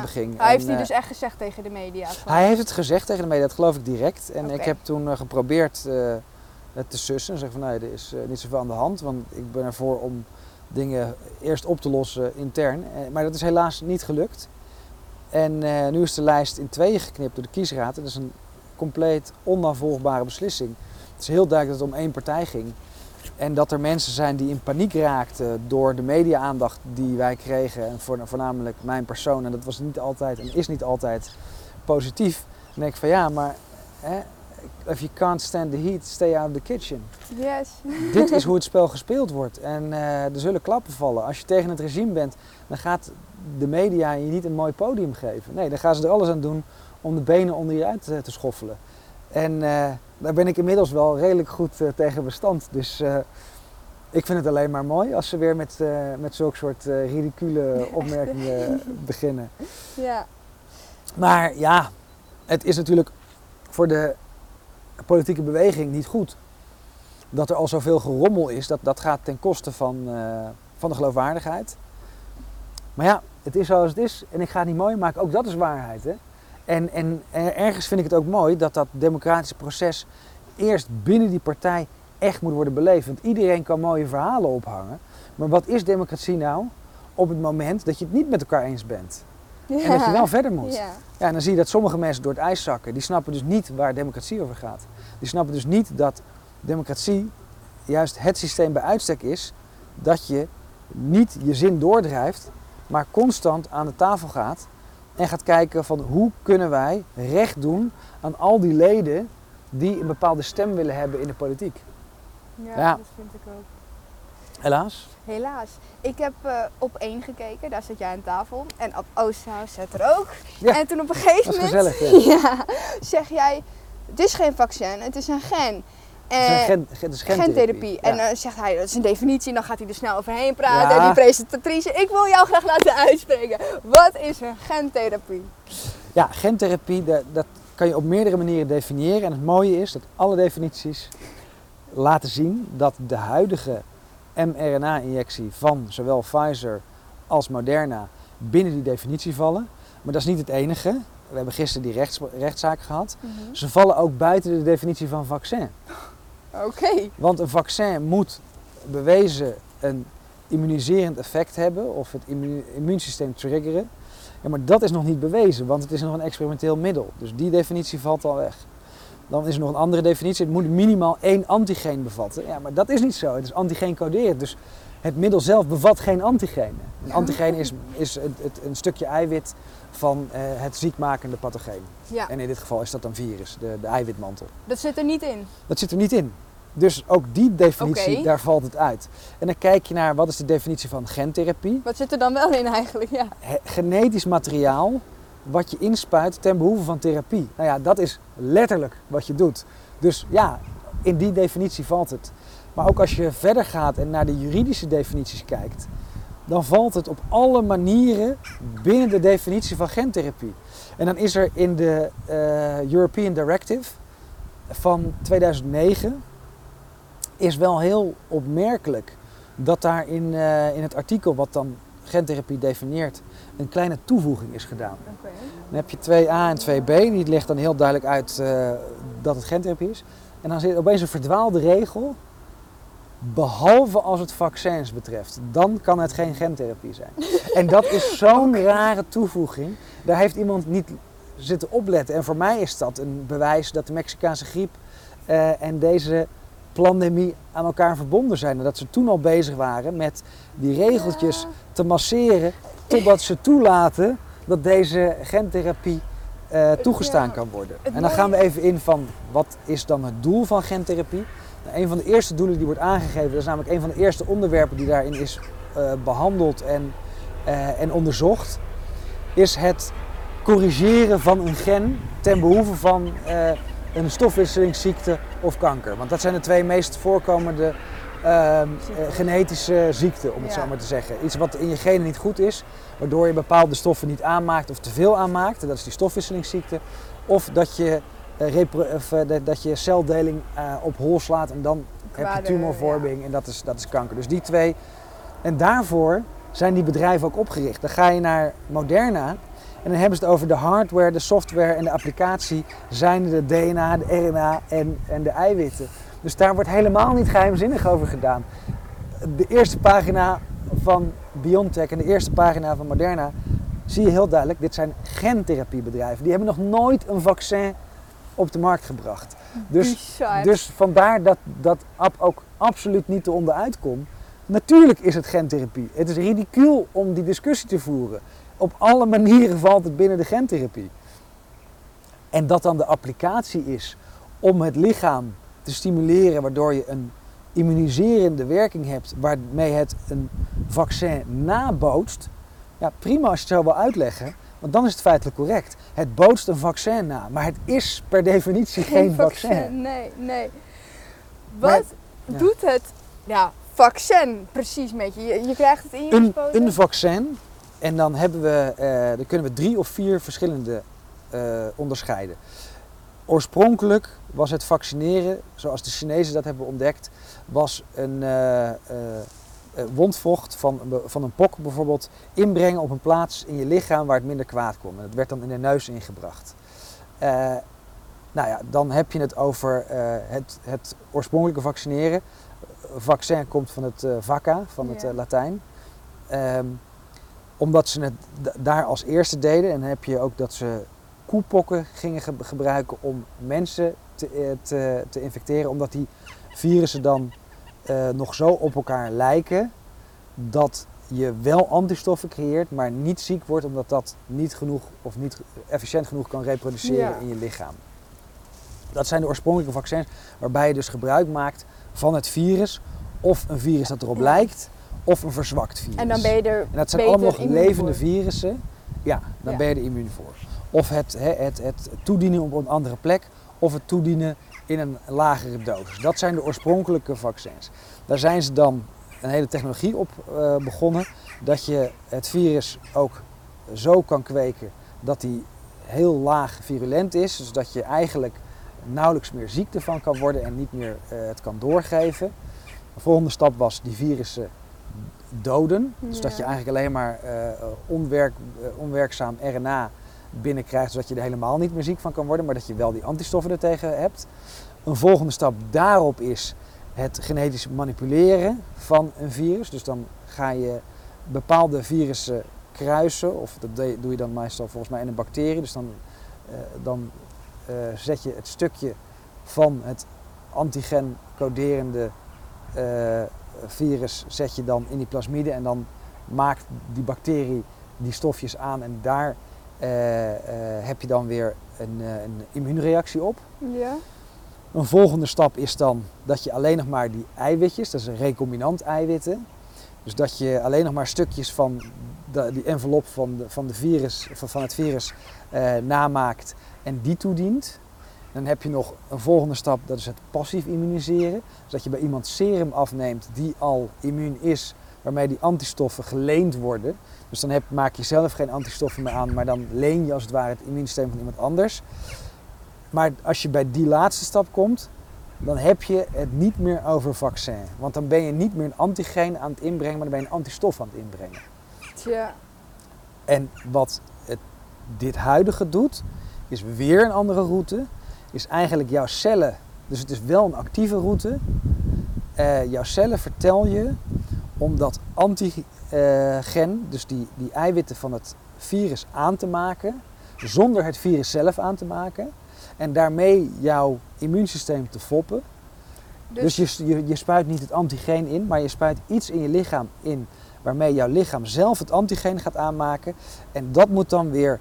beging. Hij heeft die dus echt gezegd tegen de media? Hij heeft het gezegd tegen de media, dat geloof ik direct. En ik heb toen geprobeerd het te sussen en zeggen van nee, er is niet zoveel aan de hand, want ik ben ervoor om dingen eerst op te lossen intern. Maar dat is helaas niet gelukt. En nu is de lijst in tweeën geknipt door de kiesraad. Dat is een compleet onnavolgbare beslissing. Het is heel duidelijk dat het om één partij ging. En dat er mensen zijn die in paniek raakten door de media-aandacht die wij kregen. En voornamelijk mijn persoon. En dat was niet altijd en is niet altijd positief. Dan denk ik van ja, maar if you can't stand the heat, stay out of the kitchen. Yes. Dit is hoe het spel gespeeld wordt. En er zullen klappen vallen. Als je tegen het regime bent, dan gaat de media je niet een mooi podium geven. Nee, dan gaan ze er alles aan doen om de benen onder je uit te schoffelen. En daar ben ik inmiddels wel redelijk goed tegen bestand. Dus ik vind het alleen maar mooi als ze weer met zulke soort ridicule opmerkingen beginnen. Ja. Maar ja, het is natuurlijk voor de politieke beweging niet goed. Dat er al zoveel gerommel is, dat gaat ten koste van de geloofwaardigheid. Maar ja, het is zoals het is en ik ga het niet mooi maken. Ook dat is waarheid, hè? En ergens vind ik het ook mooi dat dat democratische proces eerst binnen die partij echt moet worden beleefd. Want iedereen kan mooie verhalen ophangen. Maar wat is democratie nou op het moment dat je het niet met elkaar eens bent? Ja. En dat je wel verder moet. Ja. Ja, en dan zie je dat sommige mensen door het ijs zakken. Die snappen dus niet waar democratie over gaat. Die snappen dus niet dat democratie juist het systeem bij uitstek is dat je niet je zin doordrijft, maar constant aan de tafel gaat en gaat kijken van hoe kunnen wij recht doen aan al die leden die een bepaalde stem willen hebben in de politiek. Ja. Dat vind ik ook. Helaas. Ik heb op één gekeken, daar zat jij aan tafel en op Oosthuis zat er ook. Ja, en toen op een gegeven moment gezellig, zeg jij, het is geen vaccin, het is een gen. Het is gentherapie. En dan zegt hij, dat is een definitie. En dan gaat hij er snel overheen praten. Ja. En die presentatrice, ik wil jou graag laten uitspreken. Wat is een gentherapie? Ja, gentherapie, dat kan je op meerdere manieren definiëren. En het mooie is dat alle definities laten zien dat de huidige mRNA-injectie van zowel Pfizer als Moderna binnen die definitie vallen. Maar dat is niet het enige. We hebben gisteren die rechtszaak gehad. Mm-hmm. Ze vallen ook buiten de definitie van vaccin. Oké. Okay. Want een vaccin moet bewezen een immuniserend effect hebben of het immuunsysteem triggeren. Ja, maar dat is nog niet bewezen, want het is nog een experimenteel middel. Dus die definitie valt al weg. Dan is er nog een andere definitie. Het moet minimaal 1 antigeen bevatten. Ja, maar dat is niet zo. Het is antigeen codeerd. Dus het middel zelf bevat geen antigenen. Een antigeen is een stukje eiwit van het ziekmakende pathogeen. Ja. En in dit geval is dat een virus, de eiwitmantel. Dat zit er niet in? Dat zit er niet in. Dus ook die definitie, okay, daar valt het uit. En dan kijk je naar wat is de definitie van gentherapie. Wat zit er dan wel in eigenlijk? Ja. Genetisch materiaal wat je inspuit ten behoeve van therapie. Nou ja, dat is letterlijk wat je doet. Dus ja, in die definitie valt het. Maar ook als je verder gaat en naar de juridische definities kijkt, dan valt het op alle manieren binnen de definitie van gentherapie. En dan is er in de European Directive van 2009... is wel heel opmerkelijk dat daar in het artikel wat dan gentherapie definieert een kleine toevoeging is gedaan. Okay. Dan heb je 2a en 2b, die legt dan heel duidelijk uit dat het gentherapie is. En dan zit opeens een verdwaalde regel, behalve als het vaccins betreft. Dan kan het geen gentherapie zijn. En dat is zo'n rare toevoeging. Daar heeft iemand niet zitten opletten. En voor mij is dat een bewijs dat de Mexicaanse griep en deze pandemie aan elkaar verbonden zijn. En dat ze toen al bezig waren met die regeltjes te masseren totdat ze toelaten dat deze gentherapie toegestaan kan worden. En dan gaan we even in van wat is dan het doel van gentherapie. Nou, een van de eerste doelen die wordt aangegeven, dat is namelijk een van de eerste onderwerpen die daarin is behandeld en onderzocht, is het corrigeren van een gen ten behoeve van een stofwisselingsziekte of kanker. Want dat zijn de 2 meest voorkomende genetische ziekten, om het zo maar te zeggen. Iets wat in je genen niet goed is, waardoor je bepaalde stoffen niet aanmaakt of te veel aanmaakt. Dat is die stofwisselingsziekte. Of dat je, dat je celdeling op hol slaat en dan heb je tumorvorming en dat is kanker. Dus die 2. En daarvoor zijn die bedrijven ook opgericht. Dan ga je naar Moderna. En dan hebben ze het over de hardware, de software en de applicatie, zijn de DNA, de RNA en de eiwitten. Dus daar wordt helemaal niet geheimzinnig over gedaan. De eerste pagina van BioNTech en de eerste pagina van Moderna zie je heel duidelijk, dit zijn gentherapiebedrijven. Die hebben nog nooit een vaccin op de markt gebracht. Dus vandaar dat ook absoluut niet eronder uitkomt. Natuurlijk is het gentherapie. Het is ridicuul om die discussie te voeren. Op alle manieren valt het binnen de gentherapie. En dat dan de applicatie is om het lichaam te stimuleren, waardoor je een immuniserende werking hebt, waarmee het een vaccin nabootst. Ja, prima als je het zo wil uitleggen, want dan is het feitelijk correct. Het bootst een vaccin na, maar het is per definitie geen vaccin. Nee. Wat doet het vaccin precies met je? Je krijgt het in je poten. Een vaccin. En dan kunnen we 3 of 4 verschillende onderscheiden. Oorspronkelijk was het vaccineren, zoals de Chinezen dat hebben ontdekt, was een wondvocht van een pok bijvoorbeeld inbrengen op een plaats in je lichaam waar het minder kwaad kon. En dat werd dan in de neus ingebracht. Dan heb je het over het oorspronkelijke vaccineren. Vaccin komt van het vacca, van het Latijn. Omdat ze het daar als eerste deden. En dan heb je ook dat ze koepokken gingen gebruiken om mensen te infecteren. Omdat die virussen dan nog zo op elkaar lijken dat je wel antistoffen creëert, maar niet ziek wordt omdat dat niet genoeg of niet efficiënt genoeg kan reproduceren in je lichaam. Dat zijn de oorspronkelijke vaccins waarbij je dus gebruik maakt van het virus of een virus dat erop lijkt. Of een verzwakt virus. En dan ben je en dat zijn allemaal nog levende virussen. Ja, dan ben je er immuun voor. Of het toedienen op een andere plek. Of het toedienen in een lagere dosis. Dat zijn de oorspronkelijke vaccins. Daar zijn ze dan een hele technologie op begonnen. Dat je het virus ook zo kan kweken dat hij heel laag virulent is. Zodat je eigenlijk nauwelijks meer ziekte van kan worden en niet meer het kan doorgeven. De volgende stap was die virussen doden, dus dat je eigenlijk alleen maar onwerkzaam RNA binnenkrijgt, zodat je er helemaal niet meer ziek van kan worden, maar dat je wel die antistoffen ertegen hebt. Een volgende stap daarop is het genetisch manipuleren van een virus. Dus dan ga je bepaalde virussen kruisen, of dat doe je dan meestal volgens mij in een bacterie. Dus dan zet je het stukje van het antigen coderende virus zet je dan in die plasmide en dan maakt die bacterie die stofjes aan en daar heb je dan weer een immuunreactie op. Ja. Een volgende stap is dan dat je alleen nog maar die eiwitjes, dat is een recombinant eiwitten, dus dat je alleen nog maar stukjes van die envelop van het virus namaakt en die toedient. Dan heb je nog een volgende stap, dat is het passief immuniseren. Dus dat je bij iemand serum afneemt die al immuun is, waarmee die antistoffen geleend worden. Dus dan maak je zelf geen antistoffen meer aan, maar dan leen je als het ware het immuunsysteem van iemand anders. Maar als je bij die laatste stap komt, dan heb je het niet meer over vaccin. Want dan ben je niet meer een antigeen aan het inbrengen, maar dan ben je een antistof aan het inbrengen. Tja. En wat dit huidige doet, is weer een andere route. Is eigenlijk jouw cellen, dus het is wel een actieve route. Jouw cellen vertel je om dat antigen, dus die eiwitten van het virus aan te maken, zonder het virus zelf aan te maken. En daarmee jouw immuunsysteem te foppen. Dus je spuit niet het antigeen in, maar je spuit iets in je lichaam in, waarmee jouw lichaam zelf het antigeen gaat aanmaken. En dat moet dan weer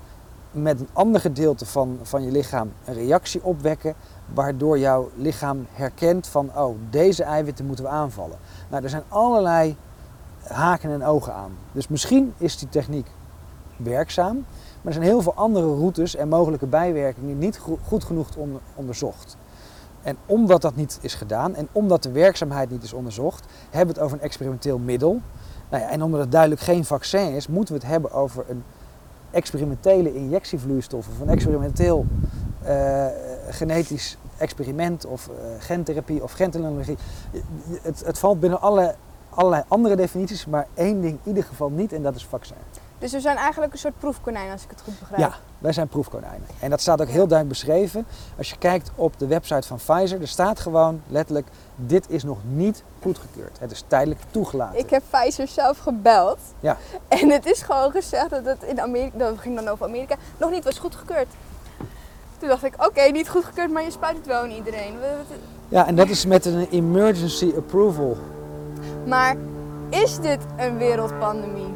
met een ander gedeelte van je lichaam een reactie opwekken, waardoor jouw lichaam herkent van, oh, deze eiwitten moeten we aanvallen. Nou, er zijn allerlei haken en ogen aan. Dus misschien is die techniek werkzaam, maar er zijn heel veel andere routes en mogelijke bijwerkingen niet goed genoeg onderzocht. En omdat dat niet is gedaan en omdat de werkzaamheid niet is onderzocht, hebben we het over een experimenteel middel. Nou ja, en omdat het duidelijk geen vaccin is, moeten we het hebben over een experimentele injectievloeistof of een experimenteel genetisch experiment of gentherapie of gentechnologie. Het valt binnen allerlei andere definities, maar één ding in ieder geval niet en dat is vaccin. Dus we zijn eigenlijk een soort proefkonijn als ik het goed begrijp? Ja, wij zijn proefkonijnen. En dat staat ook heel duidelijk beschreven. Als je kijkt op de website van Pfizer, er staat gewoon letterlijk, dit is nog niet goedgekeurd. Het is tijdelijk toegelaten. Ik heb Pfizer zelf gebeld. Ja. En het is gewoon gezegd dat het in Amerika, dat ging dan over Amerika, nog niet was goedgekeurd. Toen dacht ik, oké, niet goedgekeurd, maar je spuit het wel in iedereen. Ja, en dat is met een emergency approval. Maar is dit een wereldpandemie?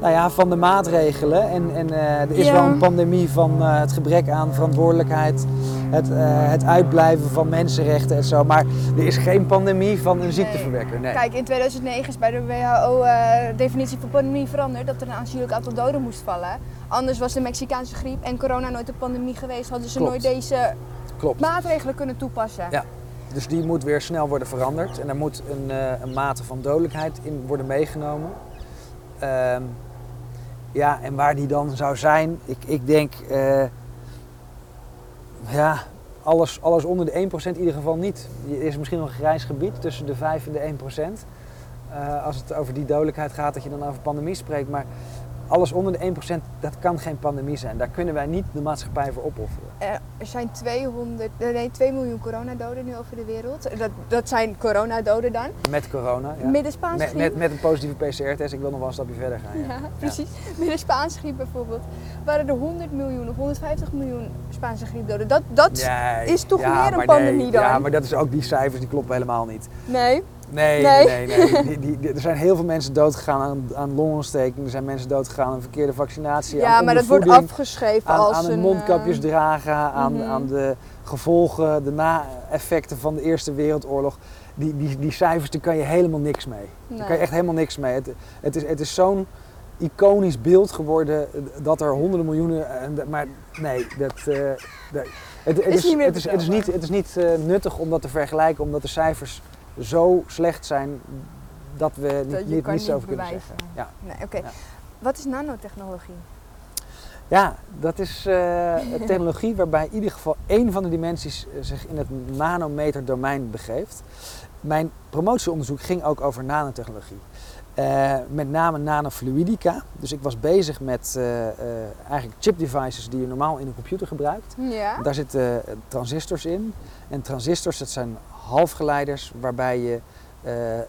Nou ja, van de maatregelen en er is wel een pandemie van het gebrek aan verantwoordelijkheid, het uitblijven van mensenrechten en zo. Maar er is geen pandemie van een ziekteverwekker, nee. Kijk, in 2009 is bij de WHO de definitie van pandemie veranderd dat er een aanzienlijk aantal doden moest vallen. Anders was de Mexicaanse griep en corona nooit een pandemie geweest, hadden ze nooit deze maatregelen kunnen toepassen. Ja. Dus die moet weer snel worden veranderd en er moet een mate van dodelijkheid in worden meegenomen. Ja, en waar die dan zou zijn, ik denk, ja, alles onder de 1% in ieder geval niet. Er is misschien nog een grijs gebied tussen de 5 en de 1%. Als het over die dodelijkheid gaat, dat je dan over pandemie spreekt. Maar alles onder de 1%, dat kan geen pandemie zijn. Daar kunnen wij niet de maatschappij voor opofferen. Er zijn 2 miljoen coronadoden nu over de wereld. Dat zijn coronadoden dan? Met corona, ja. Met de Spaanse griep. Met een positieve PCR-test. Ik wil nog wel een stapje verder gaan. Ja, precies. Ja. Met de Spaanse griep bijvoorbeeld waren er 100 miljoen of 150 miljoen Spaanse griepdoden. Dat is toch meer een pandemie dan? Ja, maar dat is ook die cijfers, die kloppen helemaal niet. Nee. Er zijn heel veel mensen doodgegaan aan longontsteking. Er zijn mensen doodgegaan aan verkeerde vaccinatie. Ja, maar dat wordt afgeschreven als aan het mondkapjes dragen, aan de gevolgen, de na-effecten van de Eerste Wereldoorlog. Die cijfers, daar kan je helemaal niks mee. Nee. Daar kan je echt helemaal niks mee. Het is zo'n iconisch beeld geworden dat er honderden miljoenen... Maar nee, het is niet nuttig om dat te vergelijken, omdat de cijfers zo slecht zijn dat we niets over kunnen zeggen. Ja. Nee, okay. Ja. Wat is nanotechnologie? Ja, dat is technologie waarbij in ieder geval één van de dimensies zich in het nanometerdomein begeeft. Mijn promotieonderzoek ging ook over nanotechnologie. Met name nanofluidica. Dus ik was bezig met eigenlijk chipdevices die je normaal in een computer gebruikt. Ja. Daar zitten transistors in. En transistors, dat zijn halfgeleiders waarbij je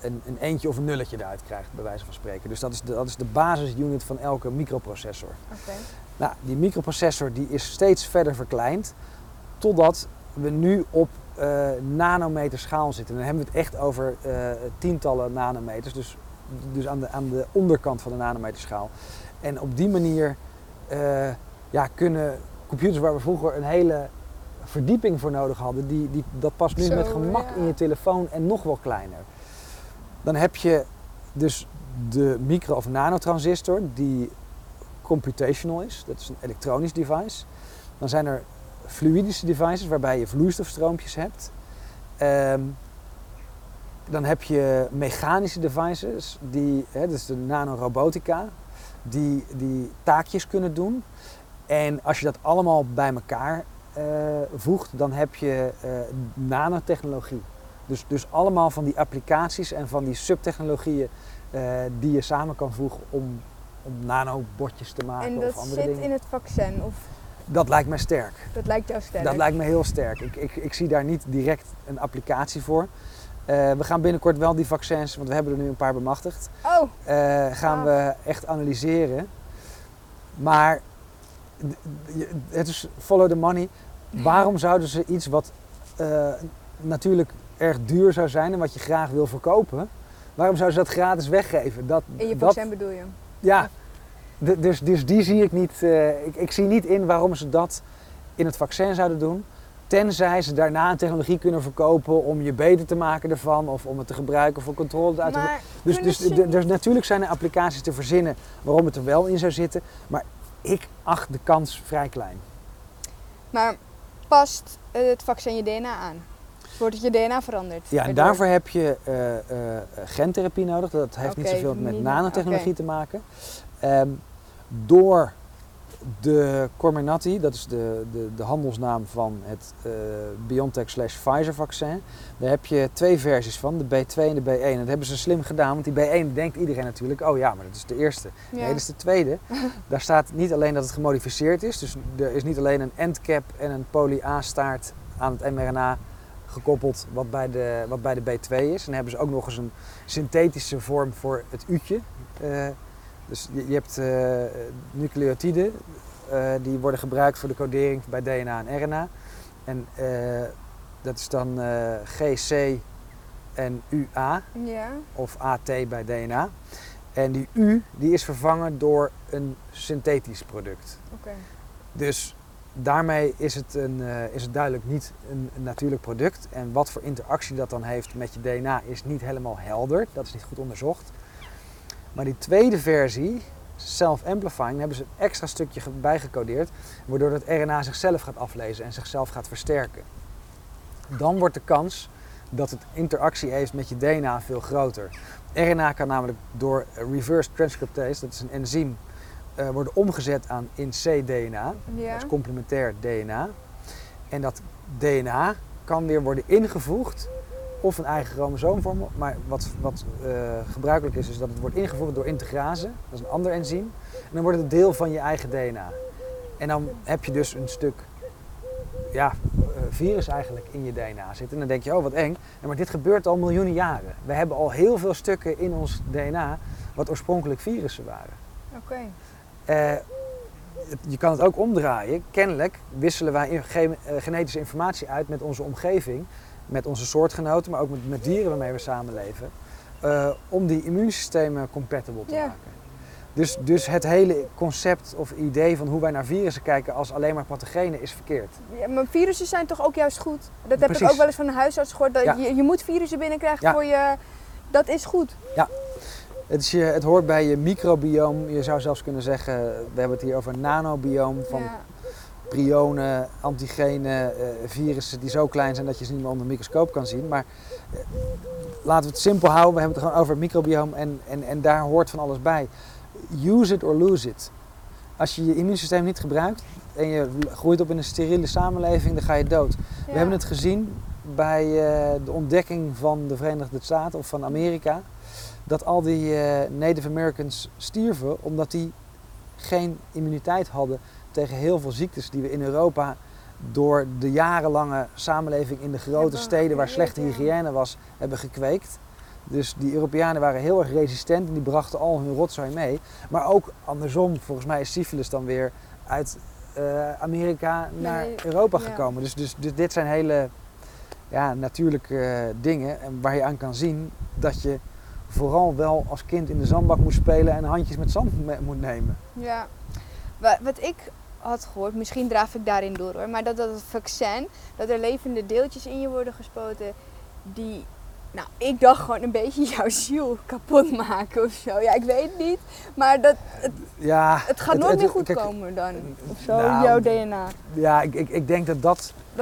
een eentje of een nulletje eruit krijgt, bij wijze van spreken. Dus dat is de basisunit van elke microprocessor. Okay. Nou, die microprocessor die is steeds verder verkleind, totdat we nu op nanometer schaal zitten. En dan hebben we het echt over tientallen nanometers. Dus aan de onderkant van de nanometerschaal. En op die manier kunnen computers waar we vroeger een hele verdieping voor nodig hadden, dat past nu zo, met gemak in je telefoon en nog wel kleiner. Dan heb je dus de micro- of nanotransistor die computational is. Dat is een elektronisch device. Dan zijn er fluïdische devices waarbij je vloeistofstroompjes hebt. Dan heb je mechanische devices, dat is de nanorobotica, die taakjes kunnen doen. En als je dat allemaal bij elkaar voegt, dan heb je nanotechnologie. Dus allemaal van die applicaties en van die subtechnologieën die je samen kan voegen om nanobotjes te maken of andere dingen. En dat zit in het vaccin? Of? Dat lijkt mij sterk. Dat lijkt jou sterk? Dat lijkt me heel sterk. Ik zie daar niet direct een applicatie voor. We gaan binnenkort wel die vaccins, want we hebben er nu een paar bemachtigd, we echt analyseren. Maar het is follow the money. Waarom zouden ze iets wat natuurlijk erg duur zou zijn en wat je graag wil verkopen, waarom zouden ze dat gratis weggeven? In je vaccin bedoel je? Ja, dus die zie ik niet. Ik zie niet in waarom ze dat in het vaccin zouden doen. Tenzij ze daarna een technologie kunnen verkopen om je beter te maken ervan of om het te gebruiken voor controle uit te voeren. Dus natuurlijk zijn er applicaties te verzinnen waarom het er wel in zou zitten, maar ik acht de kans vrij klein. Maar past het vaccin je DNA aan? Wordt het je DNA veranderd? Ja, en daarvoor heb je gentherapie nodig. Dat heeft niet zoveel met nanotechnologie te maken. Door de Comirnaty, dat is de handelsnaam van het BioNTech/Pfizer-vaccin. Daar heb je twee versies van, de B2 en de B1. En dat hebben ze slim gedaan, want die B1 denkt iedereen natuurlijk, oh ja, maar dat is de eerste. Ja. Nee, dat is de tweede. Daar staat niet alleen dat het gemodificeerd is, dus er is niet alleen een endcap en een poly-A-staart aan het mRNA gekoppeld wat bij de B2 is. En dan hebben ze ook nog eens een synthetische vorm voor het u'tje. Dus je hebt nucleotiden, die worden gebruikt voor de codering bij DNA en RNA. En dat is dan GC en UA, ja, of AT bij DNA. En die U die is vervangen door een synthetisch product. Okay. Dus daarmee is het duidelijk niet een natuurlijk product. En wat voor interactie dat dan heeft met je DNA is niet helemaal helder. Dat is niet goed onderzocht. Maar die tweede versie, self-amplifying, hebben ze een extra stukje bijgecodeerd, waardoor het RNA zichzelf gaat aflezen en zichzelf gaat versterken. Dan wordt de kans dat het interactie heeft met je DNA veel groter. RNA kan namelijk door reverse transcriptase, dat is een enzym, worden omgezet in cDNA, ja, dat is complementair DNA. En dat DNA kan weer worden ingevoegd of een eigen chromosoom vormen, maar wat gebruikelijk is dat het wordt ingevoerd door integrase, dat is een ander enzym, en dan wordt het deel van je eigen DNA. En dan heb je dus een stuk virus eigenlijk in je DNA zitten. En dan denk je, oh wat eng, maar dit gebeurt al miljoenen jaren. We hebben al heel veel stukken in ons DNA wat oorspronkelijk virussen waren. Oké. Je kan het ook omdraaien. Kennelijk wisselen wij genetische informatie uit met onze omgeving, met onze soortgenoten, maar ook met dieren waarmee we samenleven, om die immuunsystemen compatible te maken. Dus het hele concept of idee van hoe wij naar virussen kijken als alleen maar pathogenen is verkeerd. Ja, maar virussen zijn toch ook juist goed? Dat heb ik ook wel eens van een huisarts gehoord, dat je moet virussen binnenkrijgen voor je. Dat is goed. Ja, het hoort bij je microbioom. Je zou zelfs kunnen zeggen, we hebben het hier over een nanobioom van prionen, antigenen, virussen die zo klein zijn dat je ze niet meer onder een microscoop kan zien. Maar laten we het simpel houden, we hebben het gewoon over het microbioom en daar hoort van alles bij. Use it or lose it. Als je je immuunsysteem niet gebruikt en je groeit op in een steriele samenleving, dan ga je dood. Ja. We hebben het gezien bij de ontdekking van de Verenigde Staten of van Amerika. dat al die Native Americans stierven omdat die geen immuniteit hadden tegen heel veel ziektes die we in Europa door de jarenlange samenleving in de grote steden waar slechte hygiëne was, hebben gekweekt. Dus die Europeanen waren heel erg resistent en die brachten al hun rotzooi mee. Maar ook andersom, volgens mij is syfilis dan weer uit Amerika naar Europa gekomen. Ja. Dus dit zijn hele natuurlijke dingen waar je aan kan zien dat je vooral wel als kind in de zandbak moet spelen en handjes met zand moet nemen. Ja, wat ik had gehoord, misschien draaf ik daarin door hoor, maar dat het vaccin, dat er levende deeltjes in je worden gespoten die, nou, ik dacht gewoon een beetje jouw ziel kapot maken of zo. Ja, ik weet het niet, maar het gaat nooit meer goed komen dan, of zo, nou, jouw DNA. Ja, ik denk dat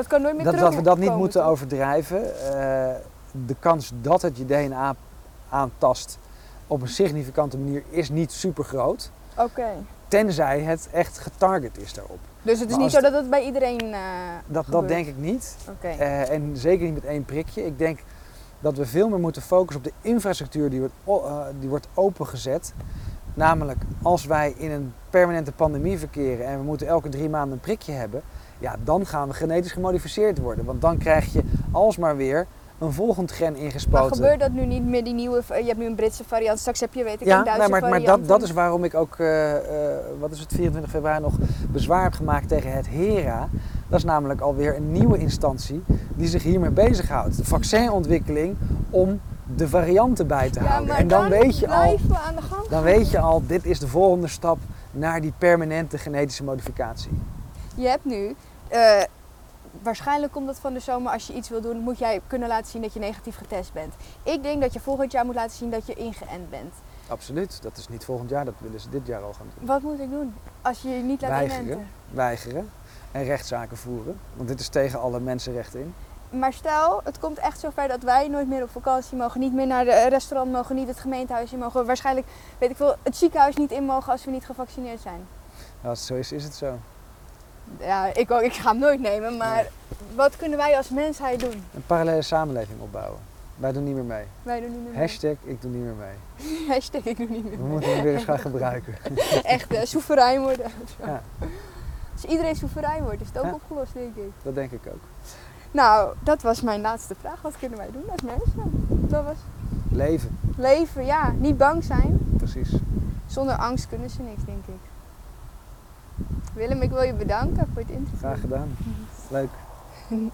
kan nooit meer terugkomen. Dat we dat niet moeten overdrijven. De kans dat het je DNA aantast op een significante manier is niet super groot. Okay. Tenzij het echt getarget is daarop. Dus het is niet zo dat het bij iedereen dat denk ik niet. Okay. En zeker niet met één prikje. Ik denk dat we veel meer moeten focussen op de infrastructuur die wordt opengezet. Namelijk, als wij in een permanente pandemie verkeren en we moeten elke 3 maanden een prikje hebben, ja, dan gaan we genetisch gemodificeerd worden. Want dan krijg je alsmaar weer een volgend gen ingespoten. Maar gebeurt dat nu niet met die nieuwe? Je hebt nu een Britse variant, straks heb je Duitse variant. Maar dat is waarom ik ook, 24 februari nog bezwaar heb gemaakt tegen het HERA. Dat is namelijk alweer een nieuwe instantie die zich hiermee bezighoudt. De vaccinontwikkeling om de varianten bij te houden. Maar en dan weet je al, aan de gang. Dan weet je al, dit is de volgende stap naar die permanente genetische modificatie. Je hebt nu, waarschijnlijk komt dat van de zomer, als je iets wil doen, moet jij kunnen laten zien dat je negatief getest bent. Ik denk dat je volgend jaar moet laten zien dat je ingeënt bent. Absoluut, dat is niet volgend jaar, dat willen ze dit jaar al gaan doen. Wat moet ik doen als je je niet laat inenten? Weigeren. En rechtszaken voeren, want dit is tegen alle mensenrechten in. Maar stel, het komt echt zover dat wij nooit meer op vakantie mogen, niet meer naar het restaurant mogen, niet het gemeentehuis in mogen, waarschijnlijk, weet ik veel, het ziekenhuis niet in mogen als we niet gevaccineerd zijn. Nou, als het zo is, is het zo. Ja, ik ook. Ik ga hem nooit nemen, maar Wat kunnen wij als mensheid doen? Een parallele samenleving opbouwen. Wij doen niet meer mee. Hashtag ik doe niet meer mee. Hashtag ik doe niet meer mee. We moeten hem weer eens gaan gebruiken. Echt soeverein worden. Ja. Als iedereen soeverein wordt, is het ook opgelost, denk ik. Dat denk ik ook. Nou, dat was mijn laatste vraag. Wat kunnen wij doen als mensen? Dat was... Leven. Leven, ja. Niet bang zijn. Precies. Zonder angst kunnen ze niks, denk ik. Willem, ik wil je bedanken voor het interview. Graag gedaan. Leuk.